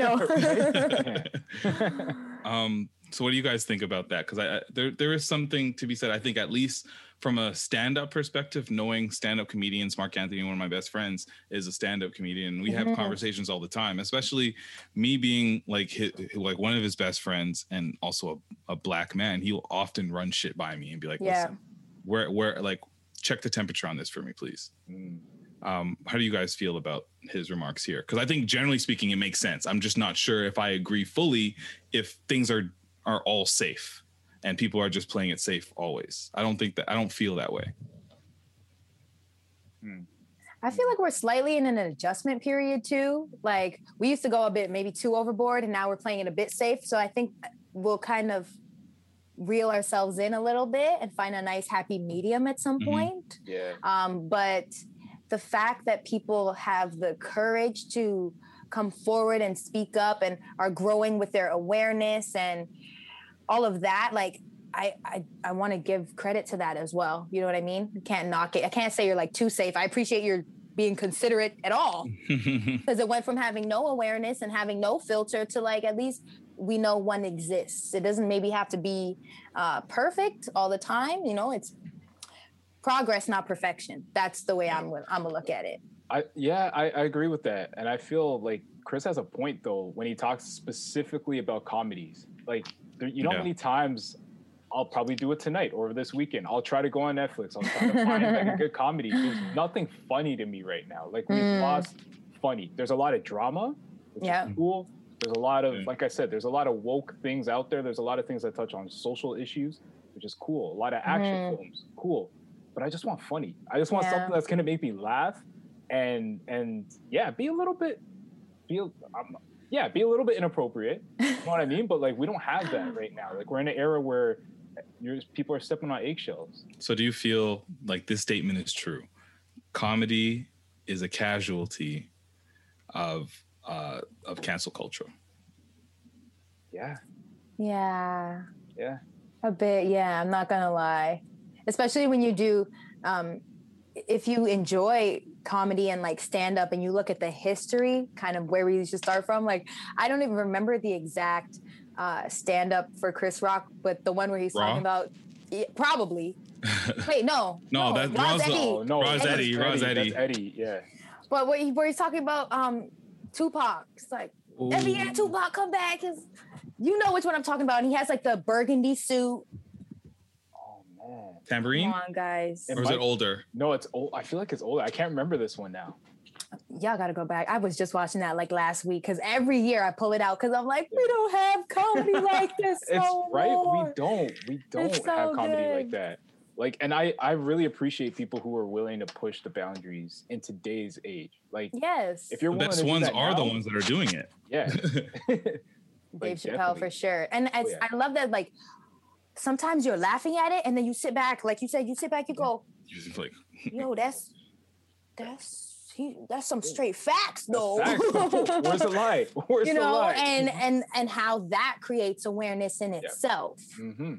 know. um, so what do you guys think about that? Because I, I there there is something to be said, I think, at least from a stand-up perspective, knowing stand-up comedians. Mark Anthony, one of my best friends, is a stand-up comedian. We have mm-hmm. conversations all the time, especially me being like his, like one of his best friends and also a, a black man. He'll often run shit by me and be like, yeah. listen, where, where, like, check the temperature on this for me, please. Mm. Um, how do you guys feel about his remarks here? Because I think generally speaking, it makes sense. I'm just not sure if I agree fully if things are are all safe and people are just playing it safe always. I don't think that, I don't feel that way. Hmm. I feel like we're slightly in an adjustment period too. Like we used to go a bit, maybe too overboard, and now we're playing it a bit safe. So I think we'll kind of reel ourselves in a little bit and find a nice happy medium at some mm-hmm. point. Yeah. Um, but the fact that people have the courage to come forward and speak up and are growing with their awareness and all of that, like, I I, I want to give credit to that as well. You know what I mean? You can't knock it. I can't say you're, like, too safe. I appreciate your being considerate at all, because it went from having no awareness and having no filter to, like, at least we know one exists. It doesn't maybe have to be uh, perfect all the time. You know, it's progress, not perfection. That's the way I'm, I'm gonna look at it. I, yeah, I, I agree with that. And I feel like Chris has a point, though, when he talks specifically about comedies. Like, there, you know yeah. how many times I'll probably do it tonight or this weekend. I'll try to go on Netflix. I'll try to find like a good comedy. There's nothing funny to me right now. Like, we've mm. lost funny. There's a lot of drama, which yeah. is cool. There's a lot of, like I said, there's a lot of woke things out there. There's a lot of things that touch on social issues, which is cool. A lot of action mm. films, cool. But I just want funny. I just want yeah. something that's going to make me laugh and, and yeah, be a little bit, be a, um, yeah, be a little bit inappropriate. You know what I mean? But, like, we don't have that right now. Like, we're in an era where you're, people are stepping on eggshells. So do you feel like this statement is true? Comedy is a casualty of, uh, of cancel culture. Yeah. Yeah. Yeah. A bit. Yeah. I'm not going to lie. Especially when you do, um, if you enjoy comedy and, like, stand up and you look at the history, kind of where we used to start from. Like, I don't even remember the exact uh, stand up for Chris Rock, but the one where he's Raw? talking about, yeah, probably. Wait, no. no, no, that's Raw's Eddie. Oh, no, Raw's Eddie. Raw's Eddie. That's Eddie, yeah. But where, he, where he's talking about um, Tupac, it's like, Ooh. every year Tupac come back. Cause you know which one I'm talking about. And he has, like, the burgundy suit. Tambourine? Come on, guys. Or is it older? No, it's old. I feel like it's older. I can't remember this one now. Y'all got to go back. I was just watching that, like, last week, because every year I pull it out because I'm like, yeah. we don't have comedy like this. It's no right. More. We don't. We don't so have comedy good. like that. Like, and I, I really appreciate people who are willing to push the boundaries in today's age. Like, yes, if you're the best ones are now, the ones that are doing it. Yeah. Like, Dave Chappelle, definitely. for sure. And oh, yeah. I love that, like, sometimes you're laughing at it and then you sit back, like you said, you sit back, you go, yo, that's, that's, he, that's some straight facts though. Where's the lie? Where's you know, the lie? And, and, and how that creates awareness in yeah. itself. Mm-hmm.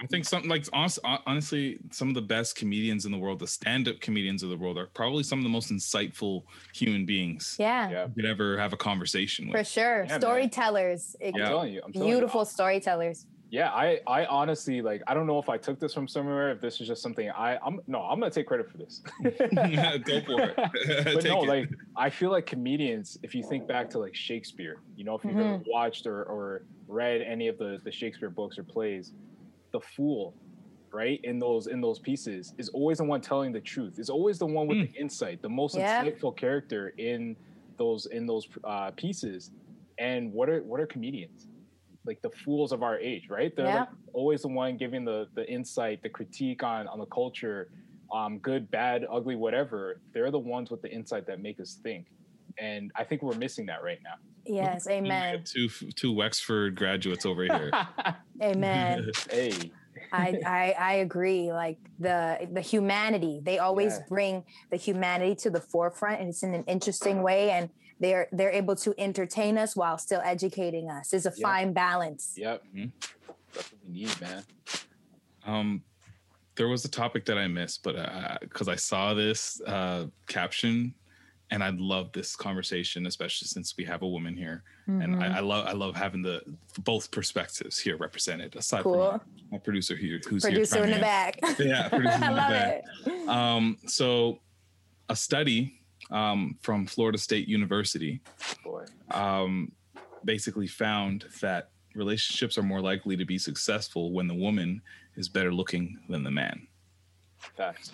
I think something like, honestly, some of the best comedians in the world, the stand-up comedians of the world, are probably some of the most insightful human beings yeah, yeah. you could ever have a conversation with. For sure. Yeah, storytellers. It, I'm telling you. I'm telling beautiful you. storytellers. Yeah, I, I honestly, like, I don't know if I took this from somewhere, if this is just something I, I'm, no, I'm going to take credit for this. Go for it. But no, it. like, I feel like comedians, if you think back to, like, Shakespeare, you know, if you've mm-hmm. ever watched or, or read any of the, the Shakespeare books or plays, the fool, right, in those, in those pieces is always the one telling the truth. Is always the one with mm. the insight, the most yeah. insightful character in those, in those uh, pieces. And what are, what are comedians? Like the fools of our age, right? They're yeah. like always the one giving the the insight, the critique on on the culture, um, good, bad, ugly, whatever. They're the ones with the insight that make us think, and I think we're missing that right now. Yes, amen. Two two Wexford graduates over here. Amen. Hey, I, I I agree. Like the the humanity, they always yeah. bring the humanity to the forefront, and it's in an interesting way. And they're they're able to entertain us while still educating us. It's a yep. fine balance. Yep, mm-hmm. That's what we need, man. Um, there was a topic that I missed, but because uh, I saw this uh, caption. And I love this conversation, especially since we have a woman here. Mm-hmm. And I, I love I love having the both perspectives here represented. Aside cool. from my, my producer here, who's producer here in the in. back. Yeah, producer in the back. I love it. Um, so a study um, from Florida State University um, basically found that relationships are more likely to be successful when the woman is better looking than the man. Facts.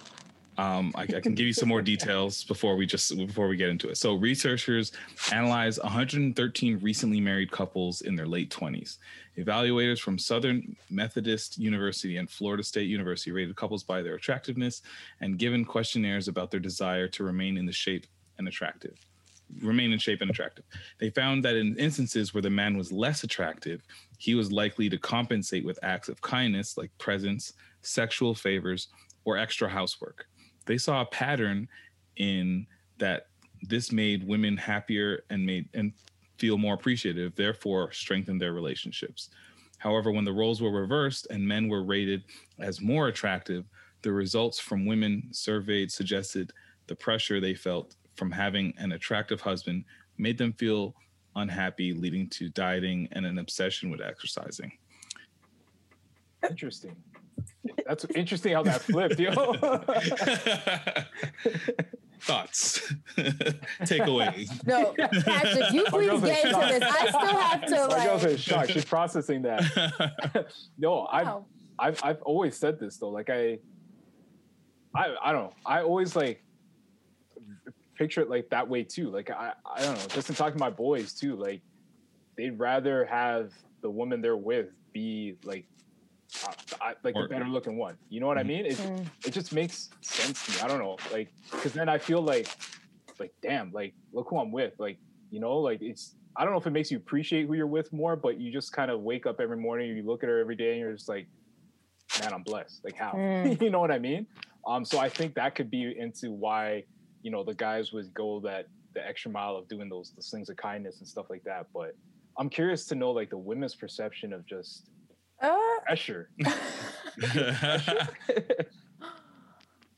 Um, I, I can give you some more details before we just before we get into it. So researchers analyzed one hundred thirteen recently married couples in their late twenties. Evaluators from Southern Methodist University and Florida State University rated couples by their attractiveness and given questionnaires about their desire to remain in the shape and attractive. Remain in shape and attractive. They found that in instances where the man was less attractive, he was likely to compensate with acts of kindness like presents, sexual favors, or extra housework. They saw a pattern in that this made women happier and made and feel more appreciative, therefore strengthened their relationships. However, when the roles were reversed and men were rated as more attractive, the results from women surveyed suggested the pressure they felt from having an attractive husband made them feel unhappy, leading to dieting and an obsession with exercising. Interesting. That's interesting how that flipped, yo. Thoughts, takeaways. No, Patrick, you please get into this. I still have to like. Girl's shocked. She's processing that. No, wow. I've, I've, I've always said this though. Like I, I, I don't know. I always like picture it like that way too. Like I, I don't know. Just in talking to my boys too, like they'd rather have the woman they're with be like. I, like or, the better looking one, you know what mm-hmm. I mean? It mm. it just makes sense to me. I don't know, like, because then I feel like, like damn, like look who I'm with, like you know, like it's. I don't know if it makes you appreciate who you're with more, but you just kind of wake up every morning, you look at her every day, and you're just like, man, I'm blessed. Like how, mm. you know what I mean? Um, so I think that could be into why you know the guys would go that the extra mile of doing those those things of kindness and stuff like that. But I'm curious to know like the women's perception of just. Uh, pressure.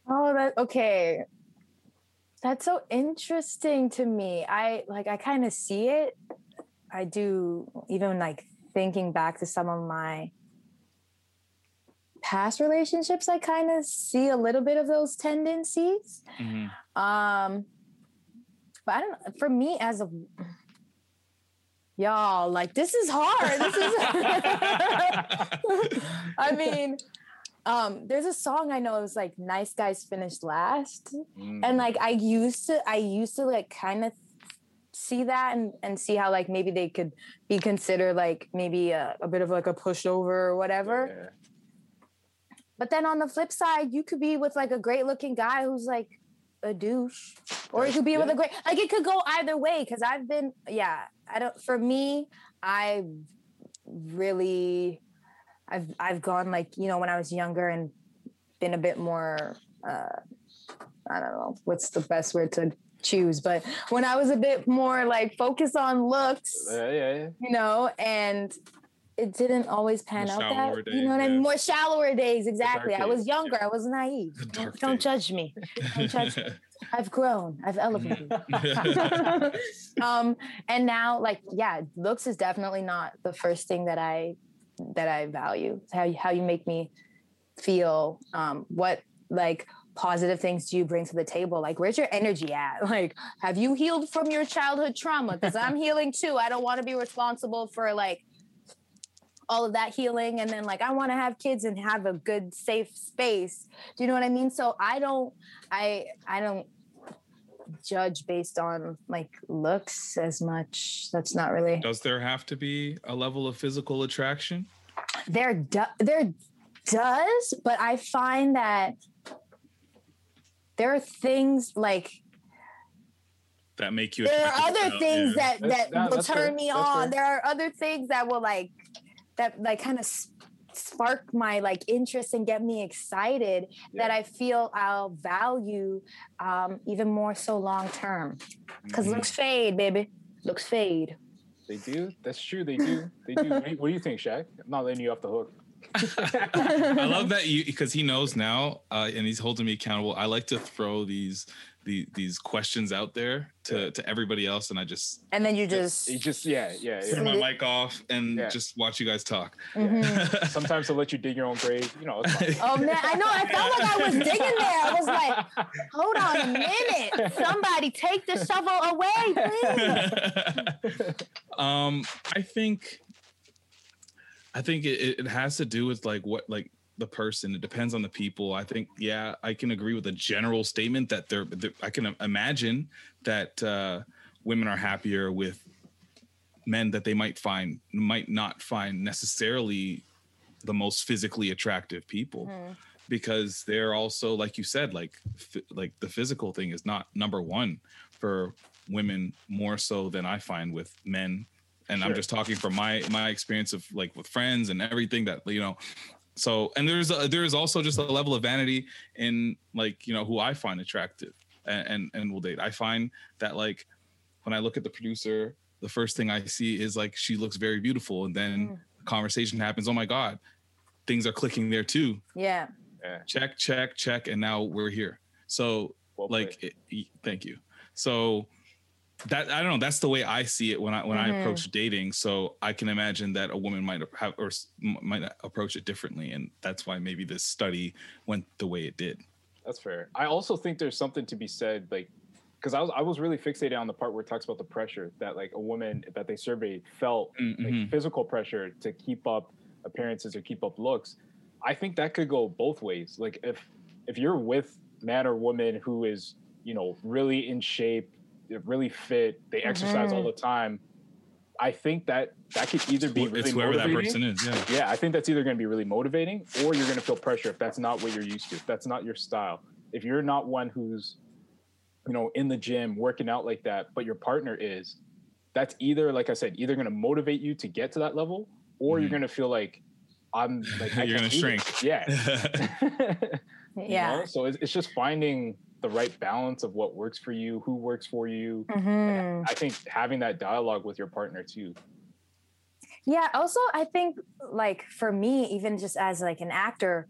oh, that okay. That's so interesting to me. I like. I kind of see it. I do. Even like thinking back to some of my past relationships, I kind of see a little bit of those tendencies. Mm-hmm. Um, but I don't. For me, as a y'all, like, this is hard. This is. I mean, um, there's a song I know. It was like "Nice Guys Finish Last," mm. and like I used to, I used to like kind of see that and and see how like maybe they could be considered like maybe a, a bit of like a pushover or whatever. Yeah. But then on the flip side, you could be with like a great-looking guy who's like a douche, or you could be yeah. with a great. Like it could go either way. Because I've been, yeah. I don't, for me, I really, I've, I've gone like, you know, when I was younger and been a bit more, uh, I don't know, what's the best word to choose, but when I was a bit more like focused on looks, yeah, yeah, yeah. you know, and it didn't always pan out that, days, you know what yeah. I mean? More shallower days. Exactly. I was younger. Yeah. I was naive. Don't, don't judge me. Don't judge me. I've grown. I've elevated. um, and now, like, yeah, looks is definitely not the first thing that I that I value. It's how you, how you make me feel. Um, what like positive things do you bring to the table? Like, where's your energy at? Like, have you healed from your childhood trauma? Because I'm healing too. I don't want to be responsible for like all of that healing. And then like, I want to have kids and have a good, safe space. Do you know what I mean? So I don't, I I don't. judge based on like looks as much. That's not really. Does there have to be a level of physical attraction? There do- there does, but I find that there are things like that make you there are other things that that, that will turn me on. There are other things that will like that like kind of spark my like interest and get me excited yeah. that I feel I'll value um, even more so long term. Because mm-hmm. looks fade, baby. Looks fade. They do. That's true. They do. They do. What do you, what do you think, Shaq? I'm not letting you off the hook. I love that you because he knows now uh, and he's holding me accountable. I like to throw these the, these questions out there to, to everybody else, and I just and then you just you just yeah yeah, yeah. turn my mic off and yeah. just watch you guys talk. Mm-hmm. Sometimes they'll let you dig your own grave, you know. It's fine. Oh man, I know. I felt like I was digging there. I was like, hold on a minute, somebody take the shovel away, please. Um, I think. I think it, it has to do with like what like the person. It depends on the people. I think yeah, I can agree with a general statement that they're. they're I can imagine that uh, women are happier with men that they might find might not find necessarily the most physically attractive people mm-hmm. because they're also like you said like f- like the physical thing is not number one for women more so than I find with men. And sure. I'm just talking from my my experience of like with friends and everything that, you know, so and there's a, there's also just a level of vanity in like, you know, who I find attractive and, and, and will date. I find that like when I look at the producer, the first thing I see is like she looks very beautiful. And then mm. the conversation happens. Oh, my God, things are clicking there, too. Yeah. yeah. Check, check, check. And now we're here. So well like it, thank you. So. That I don't know. That's the way I see it when I when mm-hmm. I approach dating. So I can imagine that a woman might have or might approach it differently, and that's why maybe this study went the way it did. That's fair. I also think there's something to be said, like, because I was I was really fixated on the part where it talks about the pressure that like a woman that they surveyed felt mm-hmm. like physical pressure to keep up appearances or keep up looks. I think that could go both ways. Like if if you're with man or woman who is, you know, really in shape. They're really fit. They exercise mm-hmm. all the time. I think that that could either be really it's whoever motivating. That person is. Yeah, yeah. I think that's either going to be really motivating, or you're going to feel pressure if that's not what you're used to. If that's not your style. If you're not one who's, you know, in the gym working out like that, but your partner is, that's either, like I said, either going to motivate you to get to that level, or mm-hmm. you're going to feel like I'm like I you're going to shrink. It. Yeah. yeah. You know? So it's, it's just finding the right balance of what works for you, who works for you. Mm-hmm. I think having that dialogue with your partner too. Yeah. Also, I think like for me, even just as like an actor,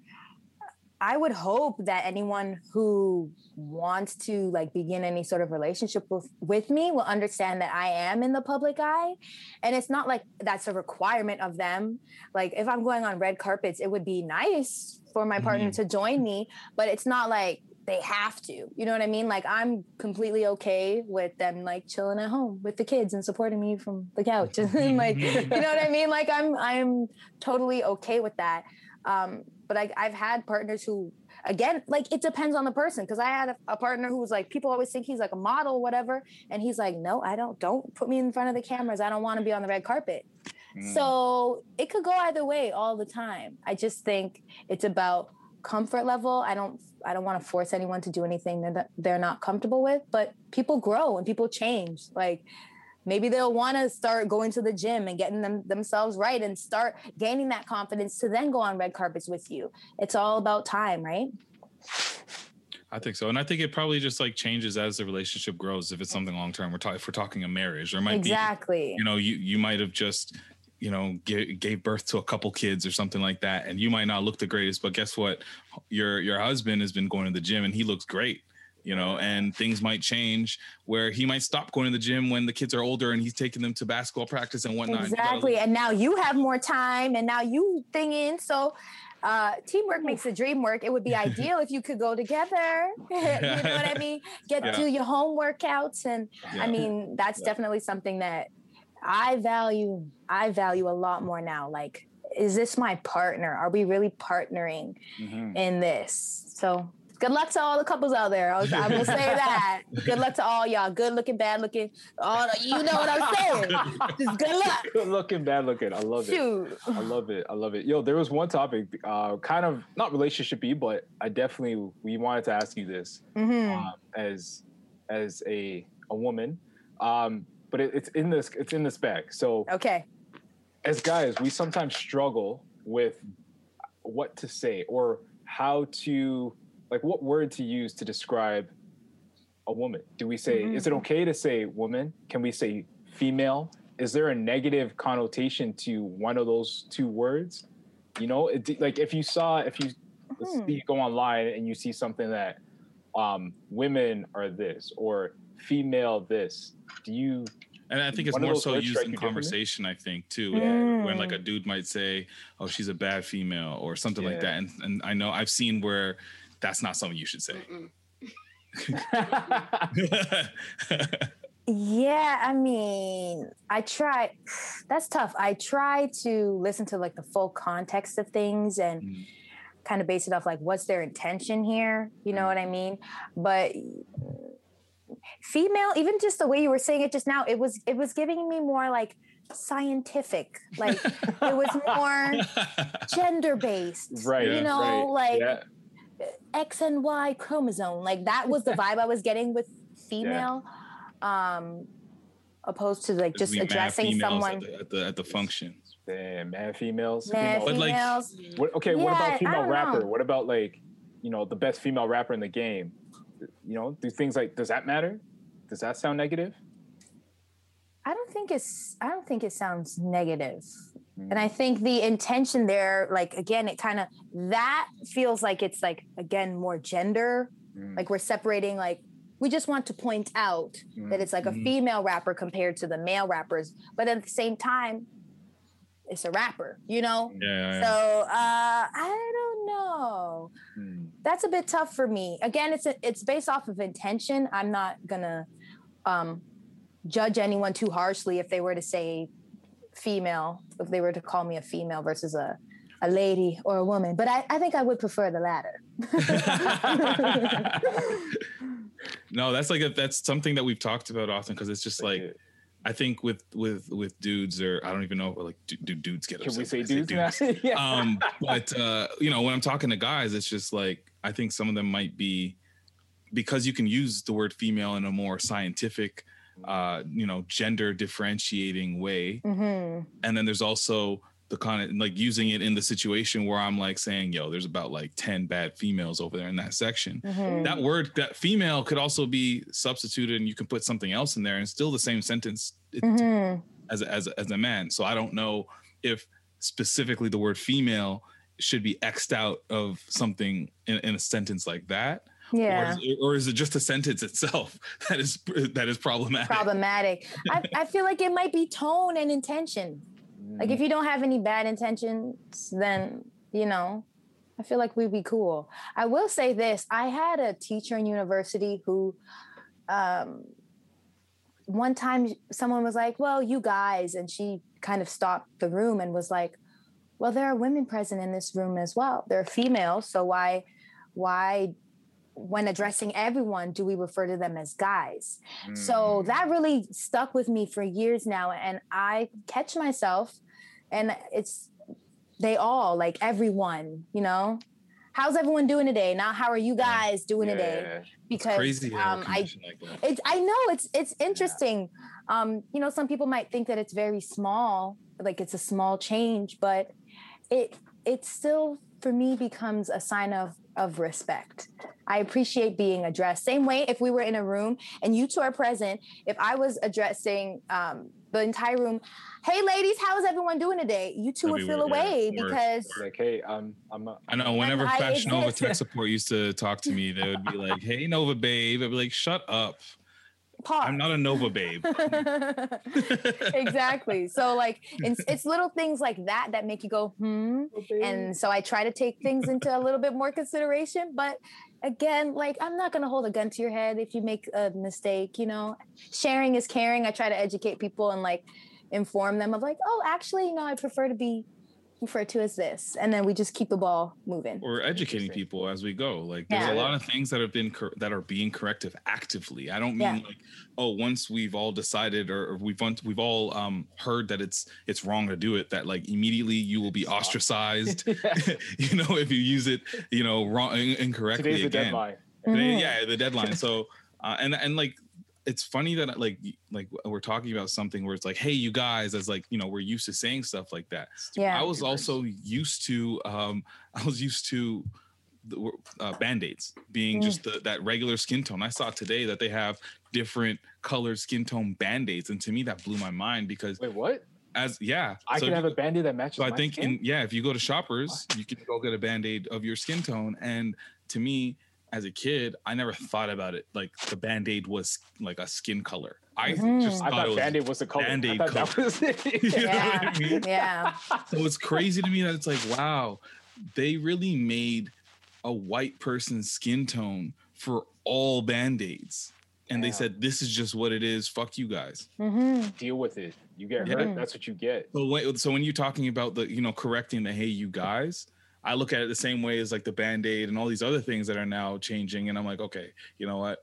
I would hope that anyone who wants to like begin any sort of relationship with, with me will understand that I am in the public eye. And it's not like that's a requirement of them. Like if I'm going on red carpets, it would be nice for my partner mm-hmm. to join me, but it's not like, they have to, you know what I mean? Like I'm completely okay with them like chilling at home with the kids and supporting me from the couch. And like, you know what I mean? Like I'm, I'm totally okay with that. Um, but I, I've had partners who, again, like it depends on the person. Cause I had a, a partner who was like, people always think he's like a model, whatever. And he's like, no, I don't, don't put me in front of the cameras. I don't want to be on the red carpet. Mm. So it could go either way all the time. I just think it's about comfort level. I don't, I don't want to force anyone to do anything that they're not comfortable with, but people grow and people change. Like maybe they'll want to start going to the gym and getting them themselves right and start gaining that confidence to then go on red carpets with you. It's all about time, right? I think so. And I think it probably just like changes as the relationship grows. If it's something long-term, we're talking, if we're talking a marriage or might exactly. be, you know, you, you might've just, you know, gave, gave birth to a couple kids or something like that. And you might not look the greatest, but guess what? Your, your husband has been going to the gym and he looks great, you know, and things might change where he might stop going to the gym when the kids are older and he's taking them to basketball practice and whatnot. Exactly. And, and now you have more time and now you thinging. So uh, teamwork Ooh. Makes the dream work. It would be ideal if you could go together. You know what I mean? Get yeah. do your home workouts. And yeah. I mean, that's yeah. definitely something that I value, I value a lot more now. Like, is this my partner? Are we really partnering mm-hmm. in this? So good luck to all the couples out there. I was, I will say that. Good luck to all y'all. Good looking, bad looking. All the, you know what I'm saying. Just good luck. Good looking, bad looking. I love Shoot. it. I love it. I love it. Yo, there was one topic, uh, kind of not relationship-y, but I definitely, we wanted to ask you this mm-hmm. um, as, as a, a woman. Um, But it, it's in this. It's in this bag. So, okay. As guys, we sometimes struggle with what to say or how to, like, what word to use to describe a woman. Do we say, mm-hmm. is it okay to say woman? Can we say female? Is there a negative connotation to one of those two words? You know, it, like if you saw, if you, mm-hmm. see, go online and you see something that um, women are this or female this, do you... And I think it's more so used in conversation, I think, too, yeah. when like a dude might say, oh, she's a bad female or something yeah. like that. And, and I know I've seen where that's not something you should say. Yeah, I mean, I try. That's tough. I try to listen to like the full context of things and mm. kind of base it off like what's their intention here. You know mm. what I mean? But... female, even just the way you were saying it just now, it was it was giving me more like scientific, like it was more gender based, right? You know, right. like yeah. X and Y chromosome, like that was the vibe I was getting with female, yeah. um, opposed to like just addressing someone at the, at the at the function. Damn, mad females, mad females. But like, what, okay, yeah, what about female rapper? Know. What about like, you know, the best female rapper in the game? You know, do things like, does that matter? Does that sound negative? I don't think it's, I don't think it sounds negative. Mm. And I think the intention there, like, again, it kind of, that feels like it's like, again, more gender. Mm. Like we're separating, like, we just want to point out mm. that it's like a mm. female rapper compared to the male rappers. But at the same time, it's a rapper, you know? Yeah, so uh, I don't know. Hmm. That's a bit tough for me. Again, it's a, it's based off of intention. I'm not gonna um, judge anyone too harshly if they were to say female, if they were to call me a female versus a, a lady or a woman. But I, I think I would prefer the latter. No, that's like a, that's something that we've talked about often because it's just like, I think with with with dudes, or I don't even know, like do, do dudes get upset? Can we say dudes? Say dudes. Yeah. Um, but uh, you know, when I'm talking to guys, it's just like I think some of them might be, because you can use the word female in a more scientific, uh, you know, gender differentiating way, mm-hmm. and then there's also the kind of like using it in the situation where I'm like saying, yo, there's about like ten bad females over there in that section. Mm-hmm. That word, that female could also be substituted and you can put something else in there and still the same sentence mm-hmm. as, a, as, a, as a man. So I don't know if specifically the word female should be X'd out of something in, in a sentence like that. Yeah. Or is, it, or is it just a sentence itself that is, that is problematic? Problematic. I, I feel like it might be tone and intention. Like, if you don't have any bad intentions, then, you know, I feel like we'd be cool. I will say this. I had a teacher in university who um, one time someone was like, well, you guys, and she kind of stopped the room and was like, well, there are women present in this room as well. They're females. So why, why, when addressing everyone, do we refer to them as guys? Mm. So that really stuck with me for years now. And I catch myself and it's, they all, like everyone, you know, how's everyone doing today? Not how are you guys doing yeah. today? Because it's crazy um, I, like it's, I know it's, it's interesting. Yeah. Um, you know, some people might think that it's very small, like it's a small change, but it, it still for me becomes a sign of, of respect. I appreciate being addressed. Same way if we were in a room and you two are present, if I was addressing um, the entire room, hey ladies, how is everyone doing today? You two That'd would feel weird, away yeah. because- Like, hey, um, I'm not- I know, whenever Fashion Nova tech support used to talk to me, they would be like, hey Nova babe, I'd be like, shut up. Pause. I'm not a Nova babe. Exactly. So like, it's, it's little things like that that make you go, hmm. Okay. And so I try to take things into a little bit more consideration, but again, like I'm not going to hold a gun to your head if you make a mistake, you know, sharing is caring. I try to educate people and like inform them of like, oh, actually, you know, I prefer to be referred to as this. And then we just keep the ball moving. Or educating people as we go. Like there's yeah. a lot of things that have been, cor- that are being corrective actively. I don't mean yeah. like, oh, once we've all decided or we've, we've all um, heard that it's, it's wrong to do it, that like immediately you will be ostracized, you know, if you use it, you know, wrong, incorrectly. Today's again. The deadline. Today, mm-hmm. Yeah. The deadline. So, uh, and, and like, it's funny that like like we're talking about something where it's like, hey, you guys, as like, you know, we're used to saying stuff like that. Yeah. I was also used to um, I was used to the, uh, Band-Aids being just the, that regular skin tone. I saw today that they have different colored skin tone Band-Aids, and to me that blew my mind because wait, what? As yeah, I so could have you, a Band-Aid that matches. So I my think, skin? In, yeah, if you go to Shoppers, you can go get a Band-Aid of your skin tone, and to me, as a kid, I never thought about it. Like the Band-Aid was like a skin color. I mm-hmm. just thought, I thought it was Band-Aid was a color. Band-Aid I thought color. That was it. You yeah. know what I mean? Yeah. So it's crazy to me that it's like, wow, they really made a white person's skin tone for all Band-Aids. And yeah. they said, this is just what it is. Fuck you guys. Mm-hmm. Deal with it. You get yeah. hurt. That's what you get. So when, so when you're talking about the, you know, correcting the, hey, you guys, I look at it the same way as like the Band-Aid and all these other things that are now changing. And I'm like, okay, you know what?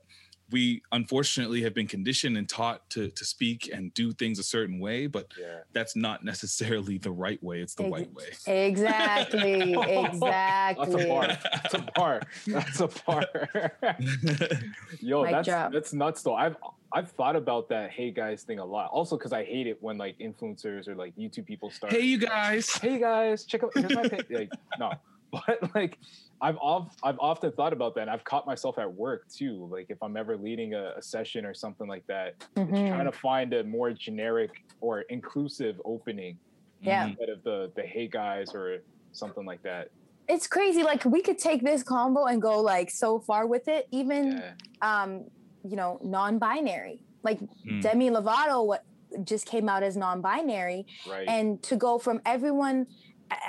We unfortunately have been conditioned and taught to to speak and do things a certain way, but yeah. that's not necessarily the right way. It's the Ex- white way. Exactly. Exactly. That's a bar. That's a bar. That's a bar. Yo, that's, that's nuts though. I've I've thought about that hey guys thing a lot. Also, because I hate it when like influencers or like YouTube people start. Hey you guys. Hey guys, check out here's my page. Like, no. But like I've off, I've often thought about that, and I've caught myself at work too. Like if I'm ever leading a, a session or something like that, mm-hmm. trying to find a more generic or inclusive opening yeah. instead of the the hey guys or something like that. It's crazy. Like we could take this combo and go like so far with it, even yeah. um, you know, non-binary. Like mm. Demi Lovato, what just came out as non-binary, right. and to go from everyone.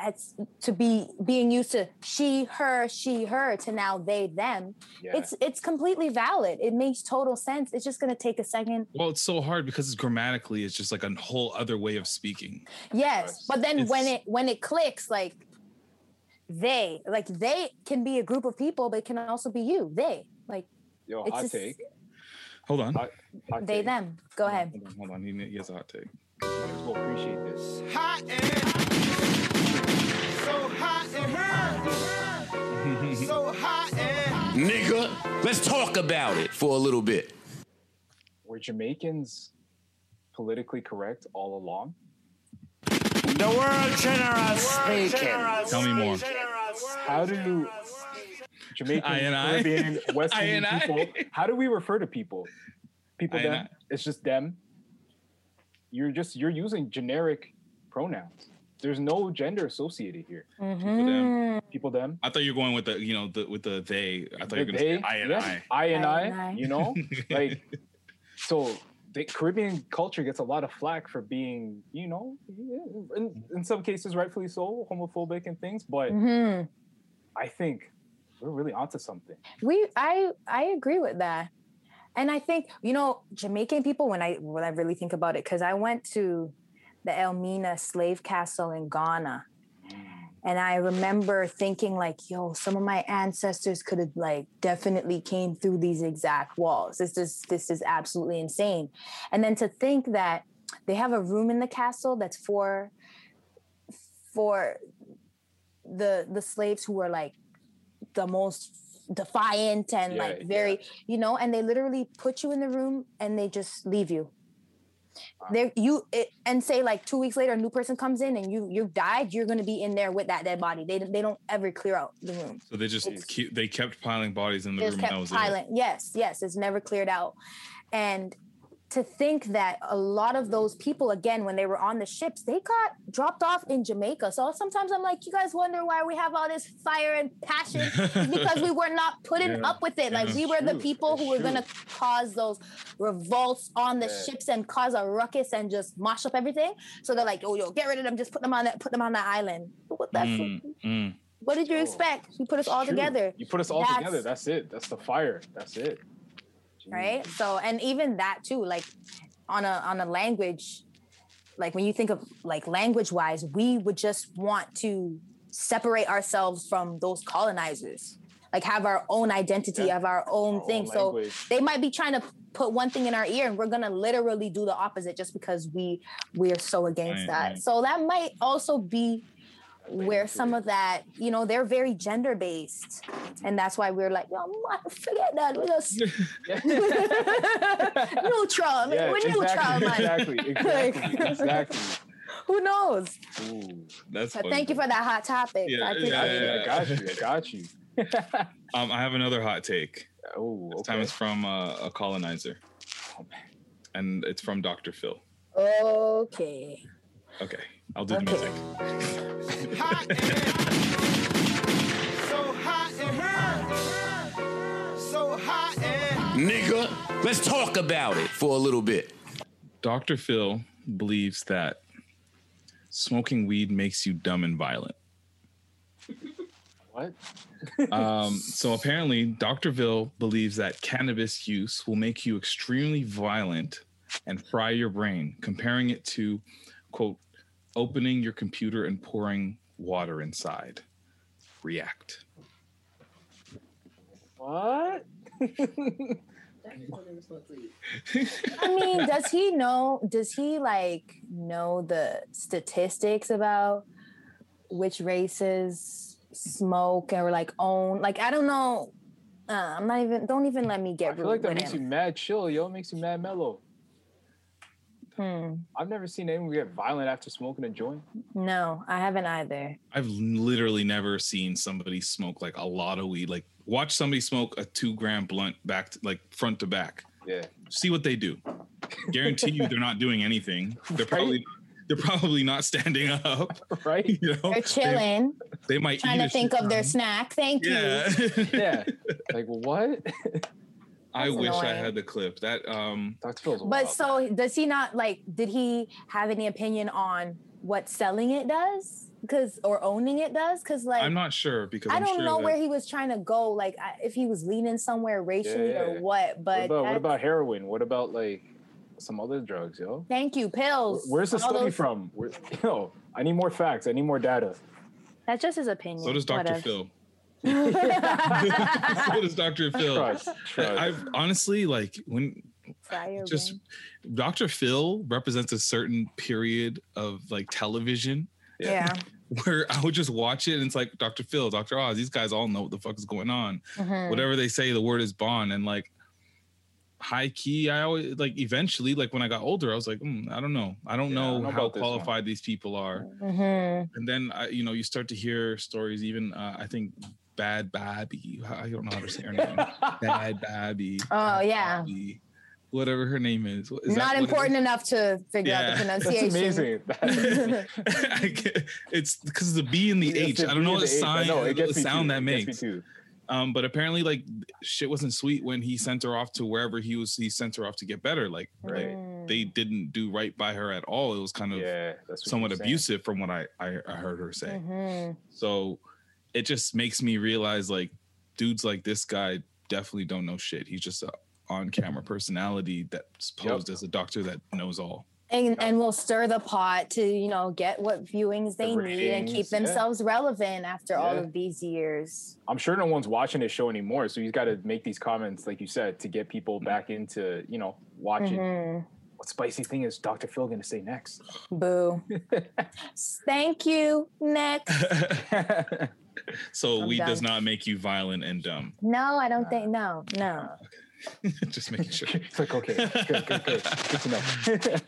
It's to be being used to she, her, she, her to now they, them. Yeah. It's it's completely valid. It makes total sense. It's just going to take a second. Well, it's so hard because it's grammatically, it's just like a whole other way of speaking. Yes, but then it's, when it when it clicks, like they, like they can be a group of people, but it can also be you. They, like yo, it's hot just, take. Hold on, hot, hot they, take. Them. Go hold ahead. On, hold on, hold on. He, he has a hot take. We'll appreciate this. Hot and. So hot and hurt. So hot and nigga, let's talk about it for a little bit. Were Jamaicans politically correct all along? The world generous speaking. Tell me more. How do you Jamaican, I and I. Caribbean, West Indian people? I. How do we refer to people? People I them? It's just them. You're just you're using generic pronouns. There's no gender associated here. Mm-hmm. People them. People them. I thought you were going with the, you know, the, with the they. I thought the you were going to say I and yes. I. I and I, I, you know? Like, so the Caribbean culture gets a lot of flack for being, you know, in, in some cases, rightfully so, homophobic and things. But mm-hmm. I think we're really onto something. We, I, I agree with that. And I think, you know, Jamaican people, when I, when I really think about it, because I went to the Elmina slave castle in Ghana. And I remember thinking like, yo, some of my ancestors could have like definitely came through these exact walls. This is, this is absolutely insane. And then to think that they have a room in the castle that's for, for the, the slaves who were like the most defiant and yeah, like very, yeah. you know, and they literally put you in the room and they just leave you. There you it, and say like two weeks later a new person comes in and you you died, you're going to be in there with that dead body. They they don't ever clear out the room, so they just keep, they kept piling bodies in the room. That was piling. yes yes it's never cleared out. And to think that a lot of those people, again, when they were on the ships, they got dropped off in Jamaica. So sometimes I'm like, you guys wonder why we have all this fire and passion because we were not putting yeah. up with it. Yeah. Like we were the people it's who were going to cause those revolts on the yeah. ships and cause a ruckus and just mash up everything. So they're like, oh, yo, get rid of them. Just put them on that, put them on that island. What, that's mm, mm. what did you expect? You put us all true. together. You put us all that's, together. That's it. That's the fire. That's it. Right. So, and even that too, like on a on a language, like when you think of like language wise, we would just want to separate ourselves from those colonizers, like have our own identity, yeah. have our own our thing. Own so they might be trying to put one thing in our ear and we're going to literally do the opposite just because we, we are so against right, that. Right. So that might also be where some of that, you know, they're very gender based, and that's why we're like, yo, forget that, we're just neutral. Yeah, we're exactly, neutral, man. Exactly, exactly, like, exactly. Who knows? Ooh, that's. So funny. Thank you for that hot topic. Yeah, I, yeah, yeah, yeah. I got you. I got you. um, I have another hot take. Oh, okay. This time it's from uh, a colonizer, oh, man. And it's from Doctor Phil. Okay. Okay, I'll do okay. the music. Hot in here. So hot in here. So hot in here. Nigga, let's talk about it for a little bit. Doctor Phil believes that smoking weed makes you dumb and violent. What? um, so apparently, Doctor Phil believes that cannabis use will make you extremely violent and fry your brain, comparing it to, quote, opening your computer and pouring water inside. React. What? I mean, does he know, does he like know the statistics about which races smoke or like own? Like, I don't know. Uh, I'm not even, don't even let me get rude. I feel like that makes him. you mad chill, yo. It makes you mad mellow. Hmm. I've never seen anyone get violent after smoking a joint. No, I haven't either. I've literally never seen somebody smoke like a lot of weed. Like, watch somebody smoke a two gram blunt back, to, like front to back. Yeah. See what they do. Guarantee you, they're not doing anything. They're probably right? they're probably not standing up. Right. You know? They're chilling. They, they might trying eat to think of their snack. Thank yeah. you. Yeah. Like what? That's I wish annoying. I had the clip. That um But so does he not like did he have any opinion on what selling it does? Cuz or owning it does? Cuz like I'm not sure because I I'm don't sure know that... where he was trying to go like I, if he was leaning somewhere racially yeah, yeah, yeah. or what, but What about, what about heroin? What about like some other drugs, yo? Thank you, pills. Where's the study those... from? Where, yo, I need more facts. I need more data. That's just his opinion. So does Doctor Whatever. Phil. So does Doctor Phil. Trust, trust. I've honestly like when Fire just away. Doctor Phil represents a certain period of like television. Yeah. Where I would just watch it and it's like Doctor Phil, Doctor Oz, these guys all know what the fuck is going on. Mm-hmm. Whatever they say, the word is bond. And like high key, I always like eventually, like when I got older, I was like, mm, I don't know. I don't yeah, know, I don't know how qualified these people are. Mm-hmm. And then, I, you know, you start to hear stories, even uh, I think. Bad Babby. I don't know how to say her name. Bad Babby. Oh, Bad yeah. Babby, whatever her name is. is Not important enough to figure yeah. out the pronunciation. That's amazing. I get, it's because the B and the it's H. The I don't know what sign, no, it what sound too. that makes. Um, but apparently, like, shit wasn't sweet when he sent her off to wherever he was. He sent her off to get better. Like, right. mm. they didn't do right by her at all. It was kind of yeah, somewhat abusive saying. from what I, I, I heard her say. Mm-hmm. So... it just makes me realize, like, dudes like this guy definitely don't know shit. He's just an on-camera personality that's posed yep. as a doctor that knows all. And yep. and will stir the pot to, you know, get what viewings they the ratings, need and keep themselves yeah. relevant after yeah. all of these years. I'm sure no one's watching his show anymore, so he's got to make these comments, like you said, to get people back into, you know, watching. Mm-hmm. What spicy thing is Doctor Phil going to say next? Boo. Thank you. Next. So I'm weed done. does not make you violent and dumb. No, I don't uh, think. No, no. Okay. Just making sure. It's like okay, good, good, good. Good to know.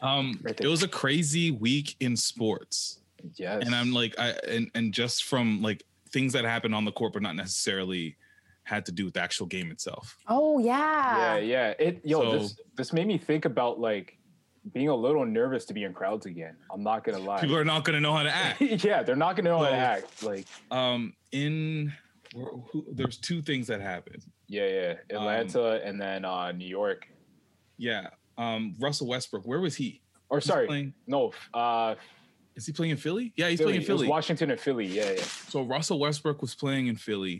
Um, right it was a crazy week in sports. Yes. And I'm like, I and and just from like things that happened on the court, but not necessarily had to do with the actual game itself. Oh yeah. Yeah, yeah. It yo, so, this this made me think about like. being a little nervous to be in crowds again. I'm not gonna lie. People are not gonna know how to act. Yeah, they're not gonna know so, how to act. Like, um, in who, there's two things that happened. Yeah, yeah, Atlanta um, and then uh, New York. Yeah, um, Russell Westbrook. Where was he? Or He's sorry, playing, no. Uh, is he playing in Philly? Yeah, he's Philly. playing in Philly. It was Washington and Philly. Yeah, yeah. So Russell Westbrook was playing in Philly.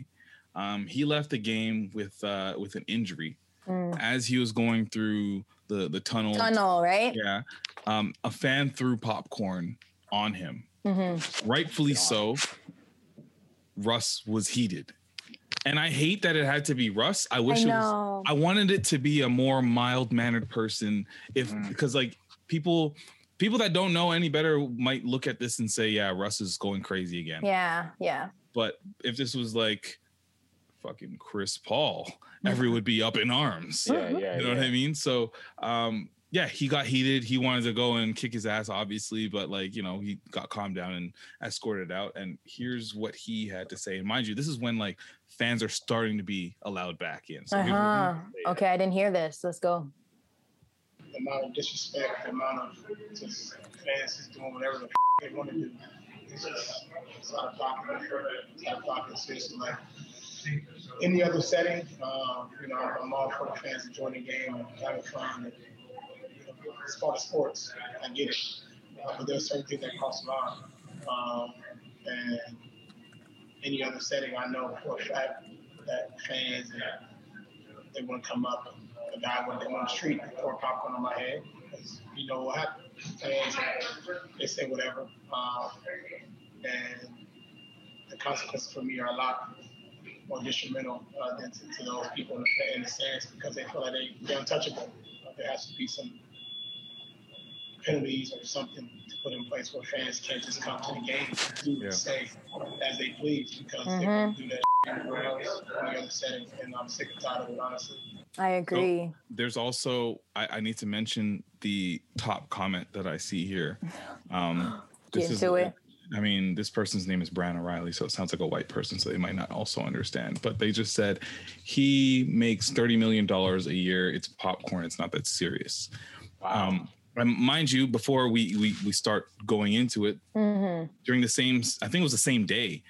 Um, he left the game with uh, with an injury mm. as he was going through. The, the tunnel. Tunnel, right? Yeah. Um, a fan threw popcorn on him. Mm-hmm. Rightfully so. Russ was heated. And I hate that it had to be Russ. I wish I it was... I wanted it to be a more mild-mannered person. If mm. Because, like, people... people that don't know any better might look at this and say, yeah, Russ is going crazy again. Yeah, yeah. But if this was like fucking Chris Paul, everyone would be up in arms. Yeah, yeah. You know yeah. what I mean? So, um, yeah, he got heated. He wanted to go and kick his ass, obviously. But, like, you know, he got calmed down and escorted out. And here's what he had to say. And mind you, this is when, like, fans are starting to be allowed back in. So uh-huh. Okay, I didn't hear this. Let's go. The amount of disrespect, the amount of just fans just doing whatever the f- they want to do. It's just, it's not a popular, it's not a popular situation. Like any other setting, um, you know, I'm all for the fans enjoying the game and having fun. And, you know, it's part of sports. I get it. Uh, but there's certain things that cross the line. Um, and any other setting, I know for a fact that fans, they want to come up and the guy went down on the street and poured popcorn on my head. You know what happened? Fans, they say whatever. Um, and the consequences for me are a lot more detrimental uh, than to, to those people in the, in the stands because they feel like they, they're untouchable. Uh, there has to be some penalties or something to put in place where fans can't just come to the game and do and yeah. say as they please because mm-hmm. they won't do that anywhere else in the other settings. And I'm sick and tired of it, honestly. I agree. So there's also, I, I need to mention the top comment that I see here. Um, Get this into is, it. I mean, this person's name is Brian O'Reilly, so it sounds like a white person, so they might not also understand. But they just said, he makes thirty million dollars a year. It's popcorn. It's not that serious. Wow. Um, mind you, before we, we, we start going into it, mm-hmm. during the same, I think it was the same day,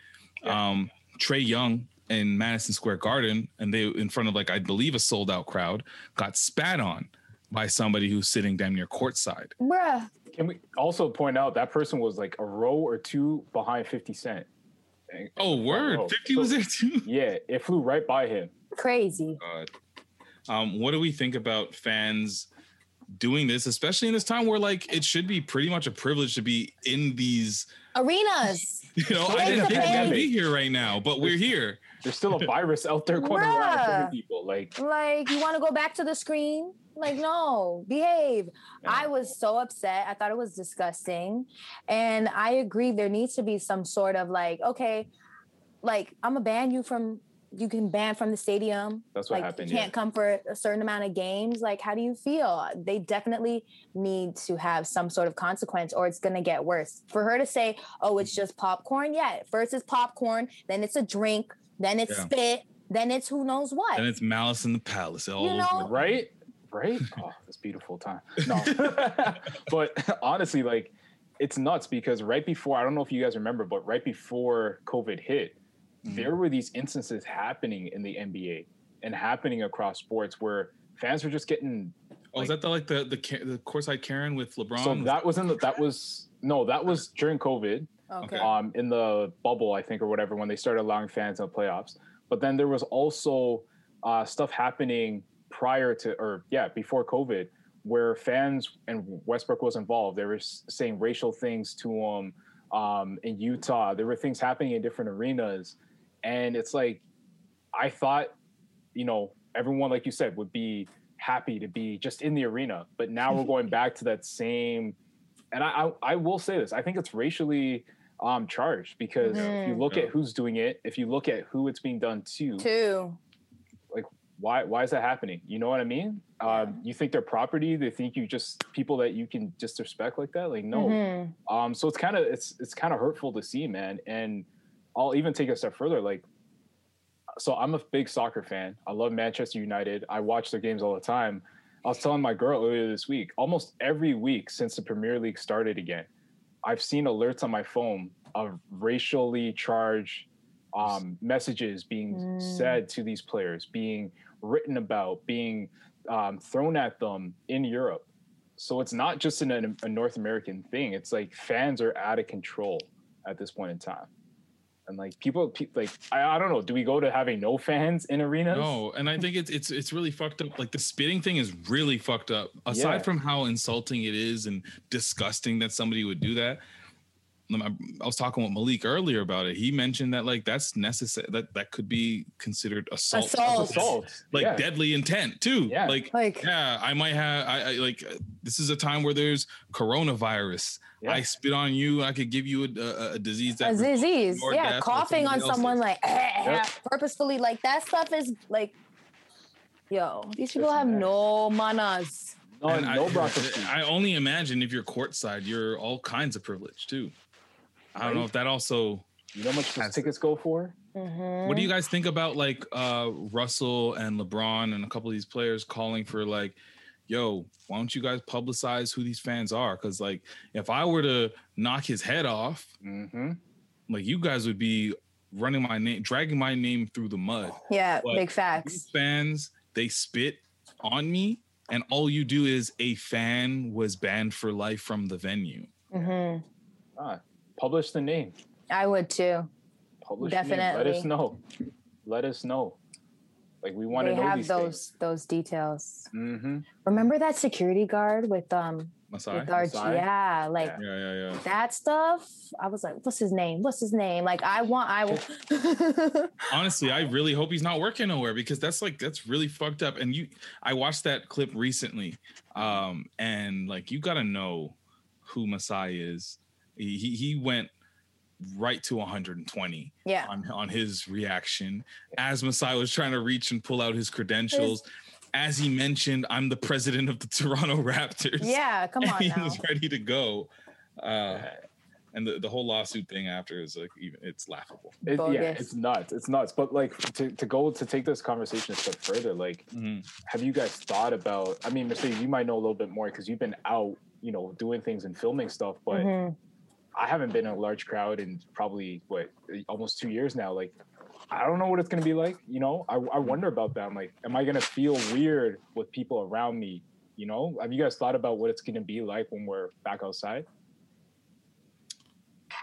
yeah. um, Trey Young in Madison Square Garden, and they in front of like I believe a sold out crowd got spat on by somebody who's sitting damn near courtside. Bruh. Can we also point out that person was like a row or two behind fifty Cent? And, oh and word, fifty so, was there too. Yeah, it flew right by him. Crazy. God. Um, what do we think about fans doing this, especially in this time where like it should be pretty much a privilege to be in these arenas? You know, I didn't think we'd be here right now, but we're here. There's still a virus out there going around hurting people. Like, like you want to go back to the screen? Like, no, behave. Yeah. I was so upset. I thought it was disgusting. And I agree there needs to be some sort of like, okay, like I'm going to ban you from, you can ban from the stadium. That's what like, happened. You can't yeah. come for a certain amount of games. Like, how do you feel? They definitely need to have some sort of consequence or it's going to get worse. For her to say, oh, it's just popcorn. Yeah, first it's popcorn, then it's a drink, then it's yeah. spit, then it's who knows what. Then it's malice in the palace. All you know? Right? Right? Oh, it's beautiful time. No. But honestly, like, it's nuts because right before, I don't know if you guys remember, but right before COVID hit, there were these instances happening in the N B A and happening across sports where fans were just getting. Oh, like, is that the, like the the the courtside Karen with LeBron? So that was in the that was no that was during COVID. Okay. Um, in the bubble, I think, or whatever, when they started allowing fans in the playoffs. But then there was also uh, stuff happening prior to or yeah before COVID where fans and Westbrook was involved. They were saying racial things to um um in Utah. There were things happening in different arenas. And it's like, I thought, you know, everyone, like you said, would be happy to be just in the arena. But now we're going back to that same. And I, I, I will say this. I think it's racially um, charged because mm. if you look yeah. at who's doing it, if you look at who it's being done to, Two. like, why why is that happening? You know what I mean? Yeah. Um, you think they're property? They think you just people that you can disrespect like that? Like, no. Mm-hmm. Um, so it's kind of it's it's kind of hurtful to see, man. And I'll even take a step further. Like, so I'm a big soccer fan. I love Manchester United. I watch their games all the time. I was telling my girl earlier this week, almost every week since the Premier League started again, I've seen alerts on my phone of racially charged um, messages being mm. said to these players, being written about, being um, thrown at them in Europe. So it's not just an, a North American thing. It's like fans are out of control at this point in time. And like people, people like I, I don't know. Do we go to having no fans in arenas? No, and I think it's it's it's really fucked up. Like the spitting thing is really fucked up. Aside yeah. from how insulting it is and disgusting that somebody would do that, I was talking with Malik earlier about it. He mentioned that like that's necessary. That that could be considered assault. Assault, assault. Like yeah. deadly intent too. Yeah. Like, like yeah, I might have. I, I like this is a time where there's coronavirus. Yeah. I spit on you. I could give you a, a, a disease. That a disease. Yeah, coughing on someone like yep. purposefully. Like that stuff is like, yo, these people That's have nice. no manners. No, and no I, I only imagine if you're courtside, you're all kinds of privilege too. I don't know if that also... You know how much those tickets go for? Mm-hmm. What do you guys think about like uh, Russell and LeBron and a couple of these players calling for like, yo, why don't you guys publicize who these fans are? Because like, if I were to knock his head off, mm-hmm. like you guys would be running my name, dragging my name through the mud. Yeah, but big facts. These fans, they spit on me and all you do is a fan was banned for life from the venue. Mm-hmm. Ah. Publish the name. I would too. Publish Definitely. the name. Let us know. Let us know. Like we want to know have these those things. those details. Mm-hmm. Remember that security guard with um Masai? With guards? Masai? Yeah, like yeah. Yeah, yeah, yeah. that stuff. I was like, what's his name? What's his name? Like I want. I w- honestly, I really hope he's not working nowhere because that's like that's really fucked up. And you, I watched that clip recently, um, and like you got to know who Masai is. He he went right to one hundred twenty yeah. on, on his reaction as Masai was trying to reach and pull out his credentials. As he mentioned, I'm the president of the Toronto Raptors. Yeah, come on. And he now. was ready to go. Uh, and the, the whole lawsuit thing after is like, even it's laughable. It, yeah, it's nuts. It's nuts. But like to, to go to take this conversation a step further, like, mm-hmm. have you guys thought about, I mean, Mercedes, you might know a little bit more because you've been out, you know, doing things and filming stuff, but. Mm-hmm. I haven't been in a large crowd in probably, what, almost two years now. Like, I don't know what it's going to be like, you know? I, I wonder about that. I'm like, am I going to feel weird with people around me, you know? Have you guys thought about what it's going to be like when we're back outside?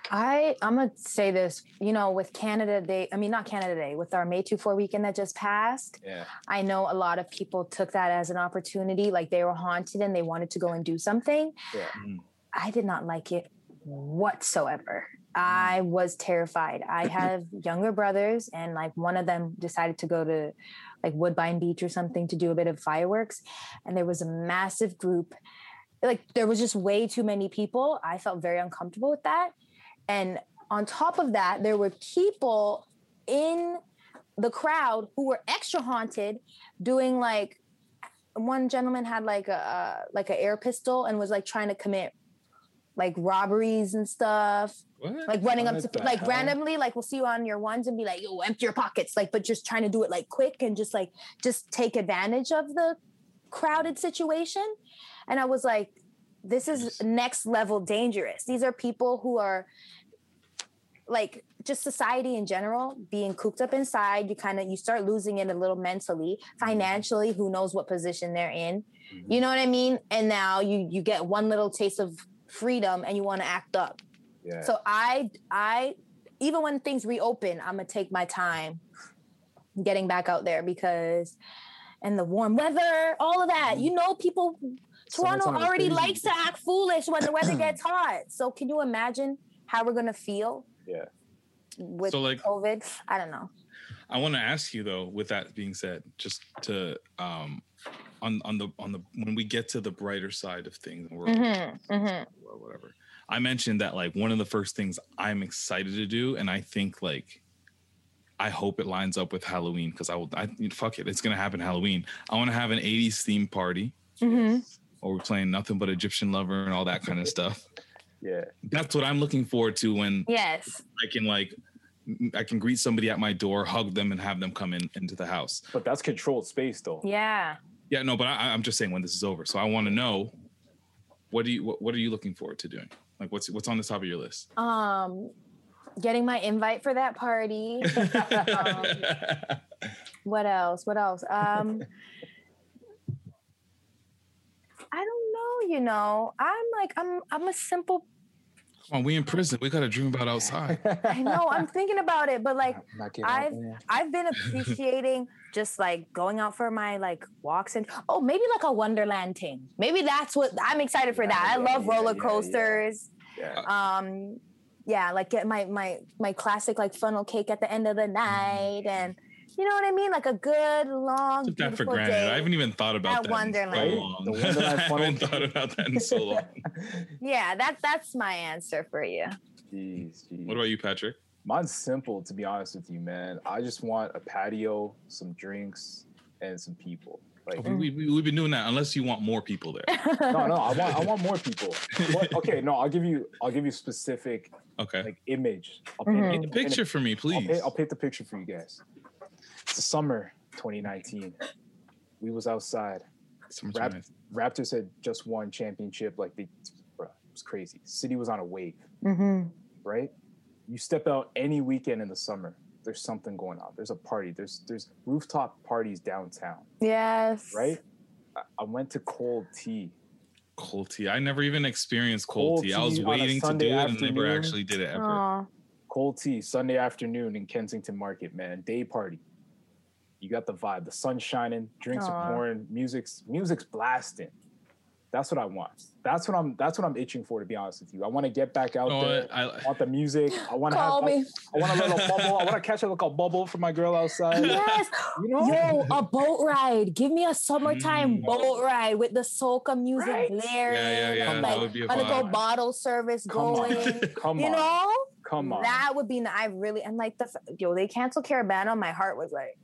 I, I'm going to say this, you know, with Canada Day, I mean, not Canada Day, with our May twenty-four weekend that just passed, yeah. I know a lot of people took that as an opportunity. Like, they were haunted and they wanted to go and do something. Yeah. I did not like it. Whatsoever. I was terrified. I have younger brothers and like one of them decided to go to like Woodbine Beach or something to do a bit of fireworks. And there was a massive group. Like there was just way too many people. I felt very uncomfortable with that. And on top of that, there were people in the crowd who were extra haunted doing like one gentleman had like a, like an air pistol and was like trying to commit like robberies and stuff, what? like running what up to, like hell? randomly, like we'll see you on your ones and be like, yo, empty your pockets, like, but just trying to do it like quick and just like, just take advantage of the crowded situation. And I was like, this is next level dangerous. These are people who are like, just society in general, being cooped up inside, you kind of, you start losing it a little mentally, financially, who knows what position they're in, mm-hmm. you know what I mean? And now you you get one little taste of freedom and you want to act up. Yeah. So I, I, even when things reopen, I'm going to take my time getting back out there because, and the warm weather, all of that, you know, people, Toronto already likes to act foolish when the weather gets hot. So can you imagine how we're going to feel yeah. with so like, COVID? I don't know. I want to ask you though, with that being said, just to, um, on on the on the when we get to the brighter side of things or mm-hmm, mm-hmm. whatever, I mentioned that like one of the first things I'm excited to do, and I think like I hope it lines up with Halloween because I will I fuck it it's gonna happen Halloween. I want to have an eighties theme party mm-hmm. or we're playing nothing but Egyptian Lover and all that kind of stuff. Yeah, that's what I'm looking forward to when yes I can like I can greet somebody at my door, hug them, and have them come in into the house. But that's controlled space though. Yeah. Yeah, no, but I, I'm just saying when this is over. So I want to know, what do you what, what are you looking forward to doing? Like, what's what's on the top of your list? Um, getting my invite for that party. um, what else? What else? Um, I don't know. You know, I'm like I'm I'm a simple. Come on, we in prison. We got to dream about outside. I know. I'm thinking about it, but like I've I've been appreciating just like going out for my like walks and oh maybe like a Wonderland thing. Maybe that's what I'm excited for. Yeah, that yeah, I love yeah, roller coasters. Yeah, yeah. Um, yeah, like get my my my classic like funnel cake at the end of the night, and you know what I mean, like a good long. Took that for granted. Day I haven't even thought about at that Wonderland. In so long. The Wonderland. I haven't thought about that in so long. Yeah, that's that's my answer for you. Jeez, jeez. What about you, Patrick? Mine's simple, to be honest with you, man. I just want a patio, some drinks, and some people. Like, oh, we, we, we've been doing that, unless you want more people there. No, no, I want I want more people. But, okay, no, I'll give you I'll give you specific okay like image. I'll paint mm-hmm. the picture for me, please. I'll paint, I'll paint the picture for you guys. It's the summer twenty nineteen. We was outside. Rap- Raptors had just won championship. Like they, bro, it was crazy. City was on a wave, mm-hmm. right? You step out any weekend in the summer, there's something going on. There's a party. There's there's rooftop parties downtown. Yes. Right? I, I went to Cold Tea. Cold Tea. I never even experienced Cold, Cold Tea. I was waiting to do it afternoon. And never actually did it ever. Aww. Cold Tea, Sunday afternoon in Kensington Market, man. Day party. You got the vibe. The sun's shining. Drinks Aww. Are pouring. Music's music's blasting. That's what I want. That's what I'm. That's what I'm itching for. To be honest with you, I want to get back out oh, there. I, I want the music. I want to have. Me. I, I want a little bubble. I want to catch a little bubble for my girl outside. Yes. You know? Yo, a boat ride. Give me a summertime mm. boat ride with the soca music right? blaring. Yeah, yeah, yeah. That like, would be a go bottle service Come going. On. Come you on. know. Come on. That would be. I really and like the yo. They canceled Caribana. My heart was like.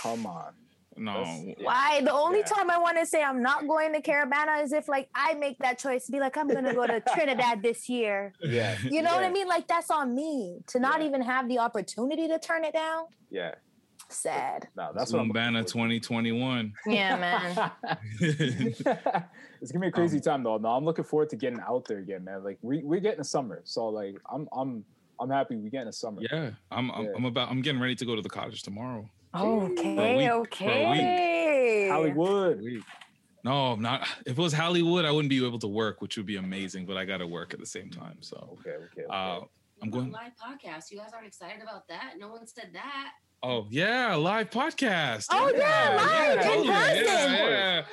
Come on. No. Yeah. Why? The only yeah. time I want to say I'm not going to Caribana is if, like, I make that choice to be like, I'm going to go to Trinidad this year. Yeah. You know yeah. what I mean? Like, that's on me to not yeah. even have the opportunity to turn it down. Yeah. Sad. No, that's what Caribana twenty twenty-one. Yeah, man. It's going to be a crazy um, time, though. No, I'm looking forward to getting out there again, man. Like, we, we're getting a summer. So, like, I'm I'm, I'm happy we're getting a summer. Yeah. I'm, I'm, yeah. I'm about, I'm getting ready to go to the cottage tomorrow. Okay, okay. Hollywood. No, I'm not. If it was Hollywood, I wouldn't be able to work, which would be amazing. But I got to work at the same time. So okay, okay. okay. Uh, I'm going live podcast. You guys aren't excited about that? No one said that. Oh yeah, live podcast. Oh yeah, yeah live yeah, in yeah, person. Yeah, yeah,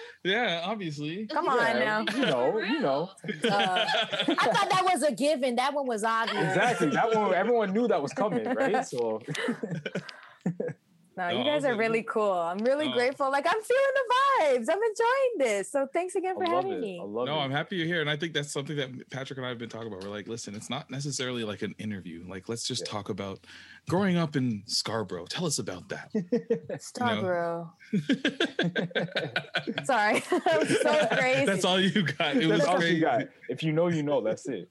yeah, obviously. Come on yeah, now. You know, you know. Uh, I thought that was a given. That one was obvious. Exactly. That one. Everyone knew that was coming, right? So. No, no, you guys are really cool. I'm really no. grateful. Like, I'm feeling the vibes. I'm enjoying this. So thanks again for having it. me. I love no, it. I'm happy you're here. And I think that's something that Patrick and I have been talking about. We're like, listen, it's not necessarily like an interview. Like, let's just yeah. talk about growing up in Scarborough. Tell us about that. Scarborough. You know? Sorry. That was so crazy. That's all you got. It was all you got. If you know, you know. That's it.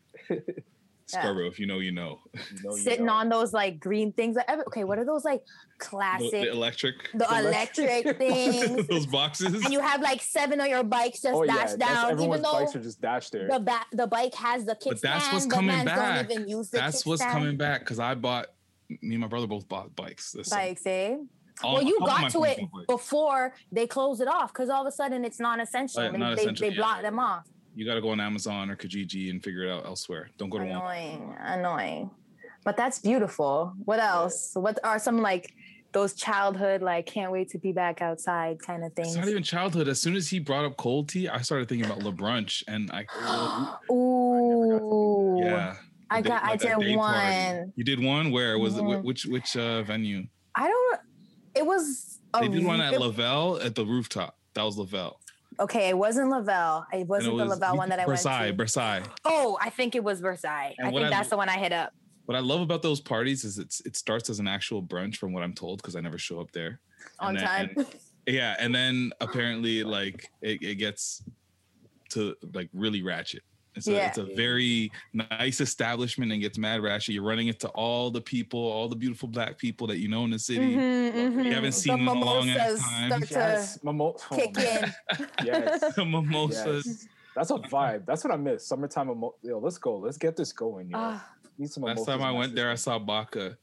Scarborough, yeah. if you know, you know. You know you Sitting know. on those like green things. Like, okay, what are those like classic? The, the electric. The, the electric, electric things. Those boxes. And you have like seven of your bikes just oh, dashed yeah. down. Everyone's even though bikes are just dashed there. The, ba- the bike has the kickstand. But that's what's coming back. Don't even use the that's kickstand. what's coming back because I bought, me and my brother both bought bikes. This bikes, eh? All, well, you got to it bikes. before they close it off because all of a sudden it's non-essential. Right, they, non-essential they, they yeah. block them off. You got to go on Amazon or Kijiji and figure it out elsewhere. Don't go to Annoying, Walmart. Annoying. But that's beautiful. What else? What are some, like, those childhood, like, can't wait to be back outside kind of things? It's not even childhood. As soon as he brought up Cold Tea, I started thinking about LeBrunch. And I... Ooh. I never got to yeah. I got. Day, like I did one. Party. You did one? Where was mm-hmm. it? Which, which uh, venue? I don't... It was... A they did one at Lavelle at the rooftop. That was Lavelle. Okay, it wasn't Lavelle. It wasn't it was the Lavelle one that I Versailles, went to. Versailles, Versailles. Oh, I think it was Versailles. And I think I, that's the one I hit up. What I love about those parties is it's it starts as an actual brunch from what I'm told because I never show up there. On and time. Then, and, yeah, and then apparently like it, it gets to like really ratchet. So yeah. It's a very nice establishment and gets mad ratchet. You're running into all the people, all the beautiful black people that you know in the city. Mm-hmm, mm-hmm. You haven't seen the in a long ass time. Yes, mimosas kick in. Yes, the mimosas. Yes. That's a vibe. That's what I miss. Summertime mimosas. Yo, let's go. Let's get this going. Yo. Uh, Need some mimosas. Last time I went there, I saw Baca.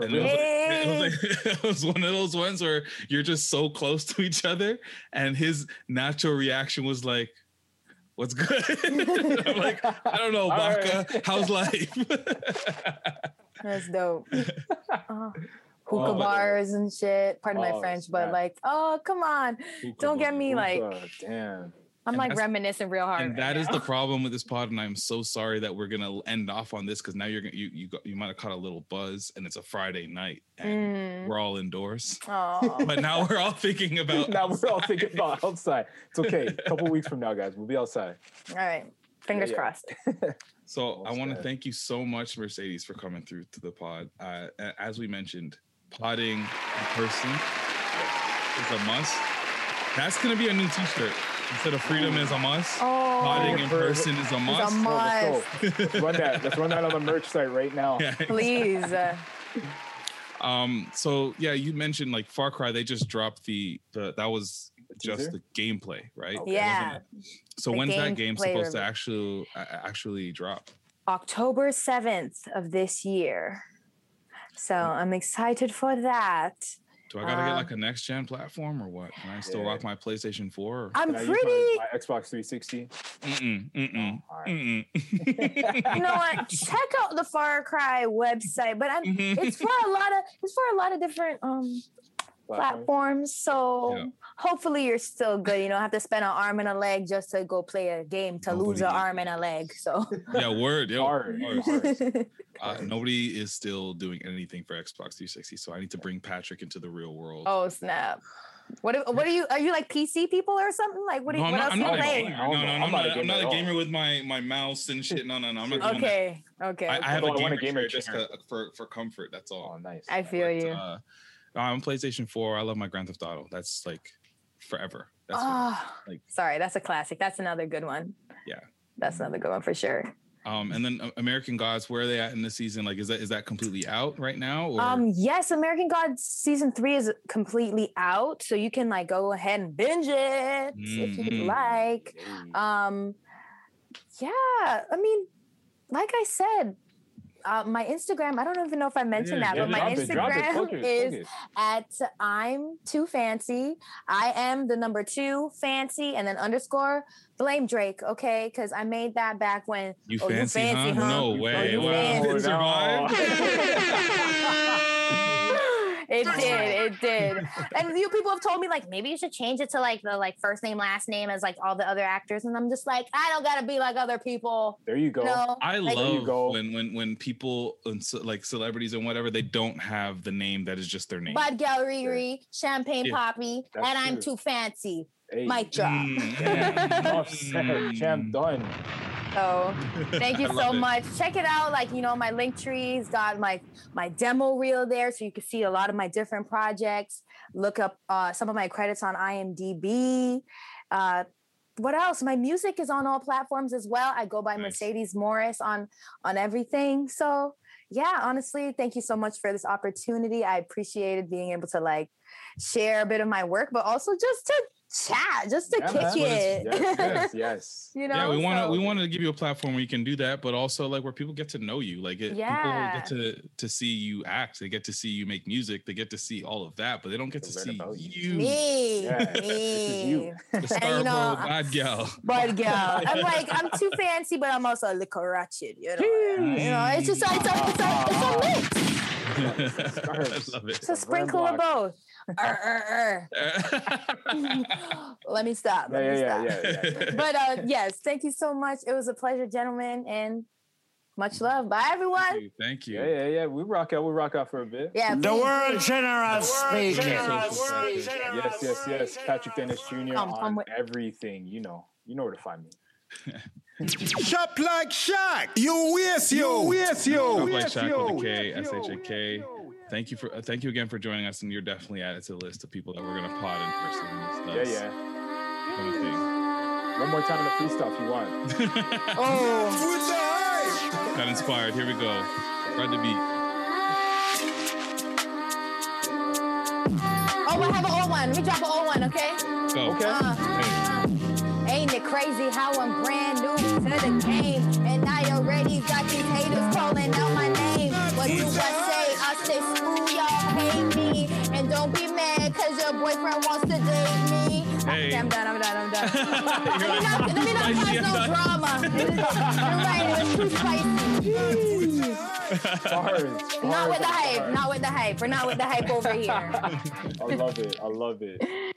And it was, like, it, was like, it was one of those ones where you're just so close to each other, and his natural reaction was like, what's good? I'm like, I don't know, Baca. Right. How's life? That's dope. Uh, hookah oh, bars and shit. Pardon oh, my French, snap. but like, oh, come on. Hookah don't get me like, God, damn. I'm and like reminiscing real hard. And right that now. Is the problem with this pod. And I'm so sorry that we're going to end off on this because now you're gonna, you you got, you might have caught a little buzz and it's a Friday night and mm. we're all indoors. Aww. But now we're all thinking about Now outside. We're all thinking about outside. It's okay. A couple weeks from now, guys, we'll be outside. All right. Fingers yeah, yeah. crossed. So almost I want to thank you so much, Mercedes, for coming through to the pod. Uh, as we mentioned, podding in person is a must. That's going to be a new t-shirt. Instead of freedom is a must, oh, potting in person is a must. It's a must. Oh, let's, let's run that. Let's run that on the merch site right now. Yeah, exactly. Please. Um, so yeah, you mentioned like Far Cry, they just dropped the, the that was just the gameplay, right? Okay. Yeah. So the when's game that game supposed review. to actually uh, actually drop? October seventh of this year. So mm-hmm. I'm excited for that. Do I gotta uh, get like a next gen platform or what? Can I still yeah. rock my PlayStation four? Or I'm pretty. My, my Xbox three sixty. Mm-mm, mm-mm, oh, right. mm-mm. You know what? Check out the Far Cry website, but I'm, mm-hmm. it's for a lot of it's for a lot of different um, platforms. So yeah. hopefully you're still good. You don't have to spend an arm and a leg just to go play a game to nobody lose an arm and a leg. So yeah, word. Yeah, hard. Hard. Hard. Uh, nobody is still doing anything for Xbox three sixty, so I need to bring Patrick into the real world. Oh snap! What? If, what are you? Are you like P C people or something? Like what? Are you, no, what not, else I'm you not playing? No, no, no, I'm, I'm not, not, a, I'm not a gamer with my, my mouse and shit. No, no, no. I'm not. Okay, okay, okay. I, I have oh, a gamer, a gamer just to, for for comfort. That's all. Oh, nice. I feel but, you. Uh, I'm PlayStation four. I love my Grand Theft Auto. That's like forever. That's oh, like, sorry, that's a classic. That's another good one. Yeah, that's another good one for sure. Um, and then American Gods, where are they at in the season? Like, is that is that completely out right now? Or? Um, yes, American Gods season three is completely out, so you can like go ahead and binge it mm-hmm. if you'd like. Um, yeah, I mean, like I said, uh, my Instagram. I don't even know if I mentioned yeah, that, yeah, but my Instagram it, focus, is focus. at I'm Too Fancy. I am the number two fancy, and then underscore. Blame Drake, okay? Because I made that back when you oh, fancy, you fancy huh? huh? No way! Oh, wow. Fancy. No. It did, it did. And you people have told me like maybe you should change it to like the like first name last name as like all the other actors, and I'm just like I don't gotta be like other people. There you go. No, I like, love you go. when when when people like celebrities and whatever they don't have the name that is just their name. Bud Gallery, yeah. Champagne yeah. Poppy, That's and I'm true. Too Fancy. Hey. Mic drop. Mm, yeah. Champ done. So thank you so much. It. Check it out. Like, you know, my Linktree's got my, my demo reel there. So you can see a lot of my different projects. Look up uh, some of my credits on IMDb. Uh, what else? My music is on all platforms as well. I go by nice. Mercedes Morris on, on everything. So yeah, honestly, thank you so much for this opportunity. I appreciated being able to like share a bit of my work, but also just to chat just to yeah, kick it yes, yes, yes. You know, yeah, we want to so. we want to give you a platform where you can do that, but also like where people get to know you, like it, yeah. people get to to see you act, they get to see you make music, they get to see all of that, but they don't get to, to see you. Me, yeah. me. This is you. The and, you know, bad gal, bad gal. I'm like I'm too fancy, but I'm also a little ratchet. You know, mm. you know, it's just like, it's, a, it's, a, it's a mix. It's I love it. It's a sprinkle of both. er, er, er. Let me stop. Let yeah, me yeah, stop. Yeah, yeah, yeah. But uh, yes, thank you so much. It was a pleasure, gentlemen, and much love. Bye, everyone. Thank you. Thank you. Yeah, yeah, yeah. We rock out. We rock out for a bit. Yeah. The word generous speaking. Yes, yes, yes. Patrick Dennis Junior Um, on with- everything. You know, you know where to find me. Shop like Shaq. You waste you. Waste you. Shop like Shaq with a K, S H A K. Thank you for uh, thank you again for joining us, and you're definitely added to the list of people that we're gonna pod in person. And yeah, yeah. Kind of thing. One more time in the free stuff you want. Oh, got inspired. Here we go. Ride the beat. Oh, we have an old one. Let me drop an old one, okay? Go. Okay. Uh, hey. Ain't it crazy how I'm brand new to the game? And I already got these haters calling out my name. What do I say? I say, screw y'all, hate me. And don't be mad, cause your boyfriend wants to date me. Hey. I'm done, I'm done, I'm done. Let me not, let me not cause no drama. You're right, it was too spicy. Sorry. Not with the hype, not with the hype. We're not with the hype over here. I love it, I love it.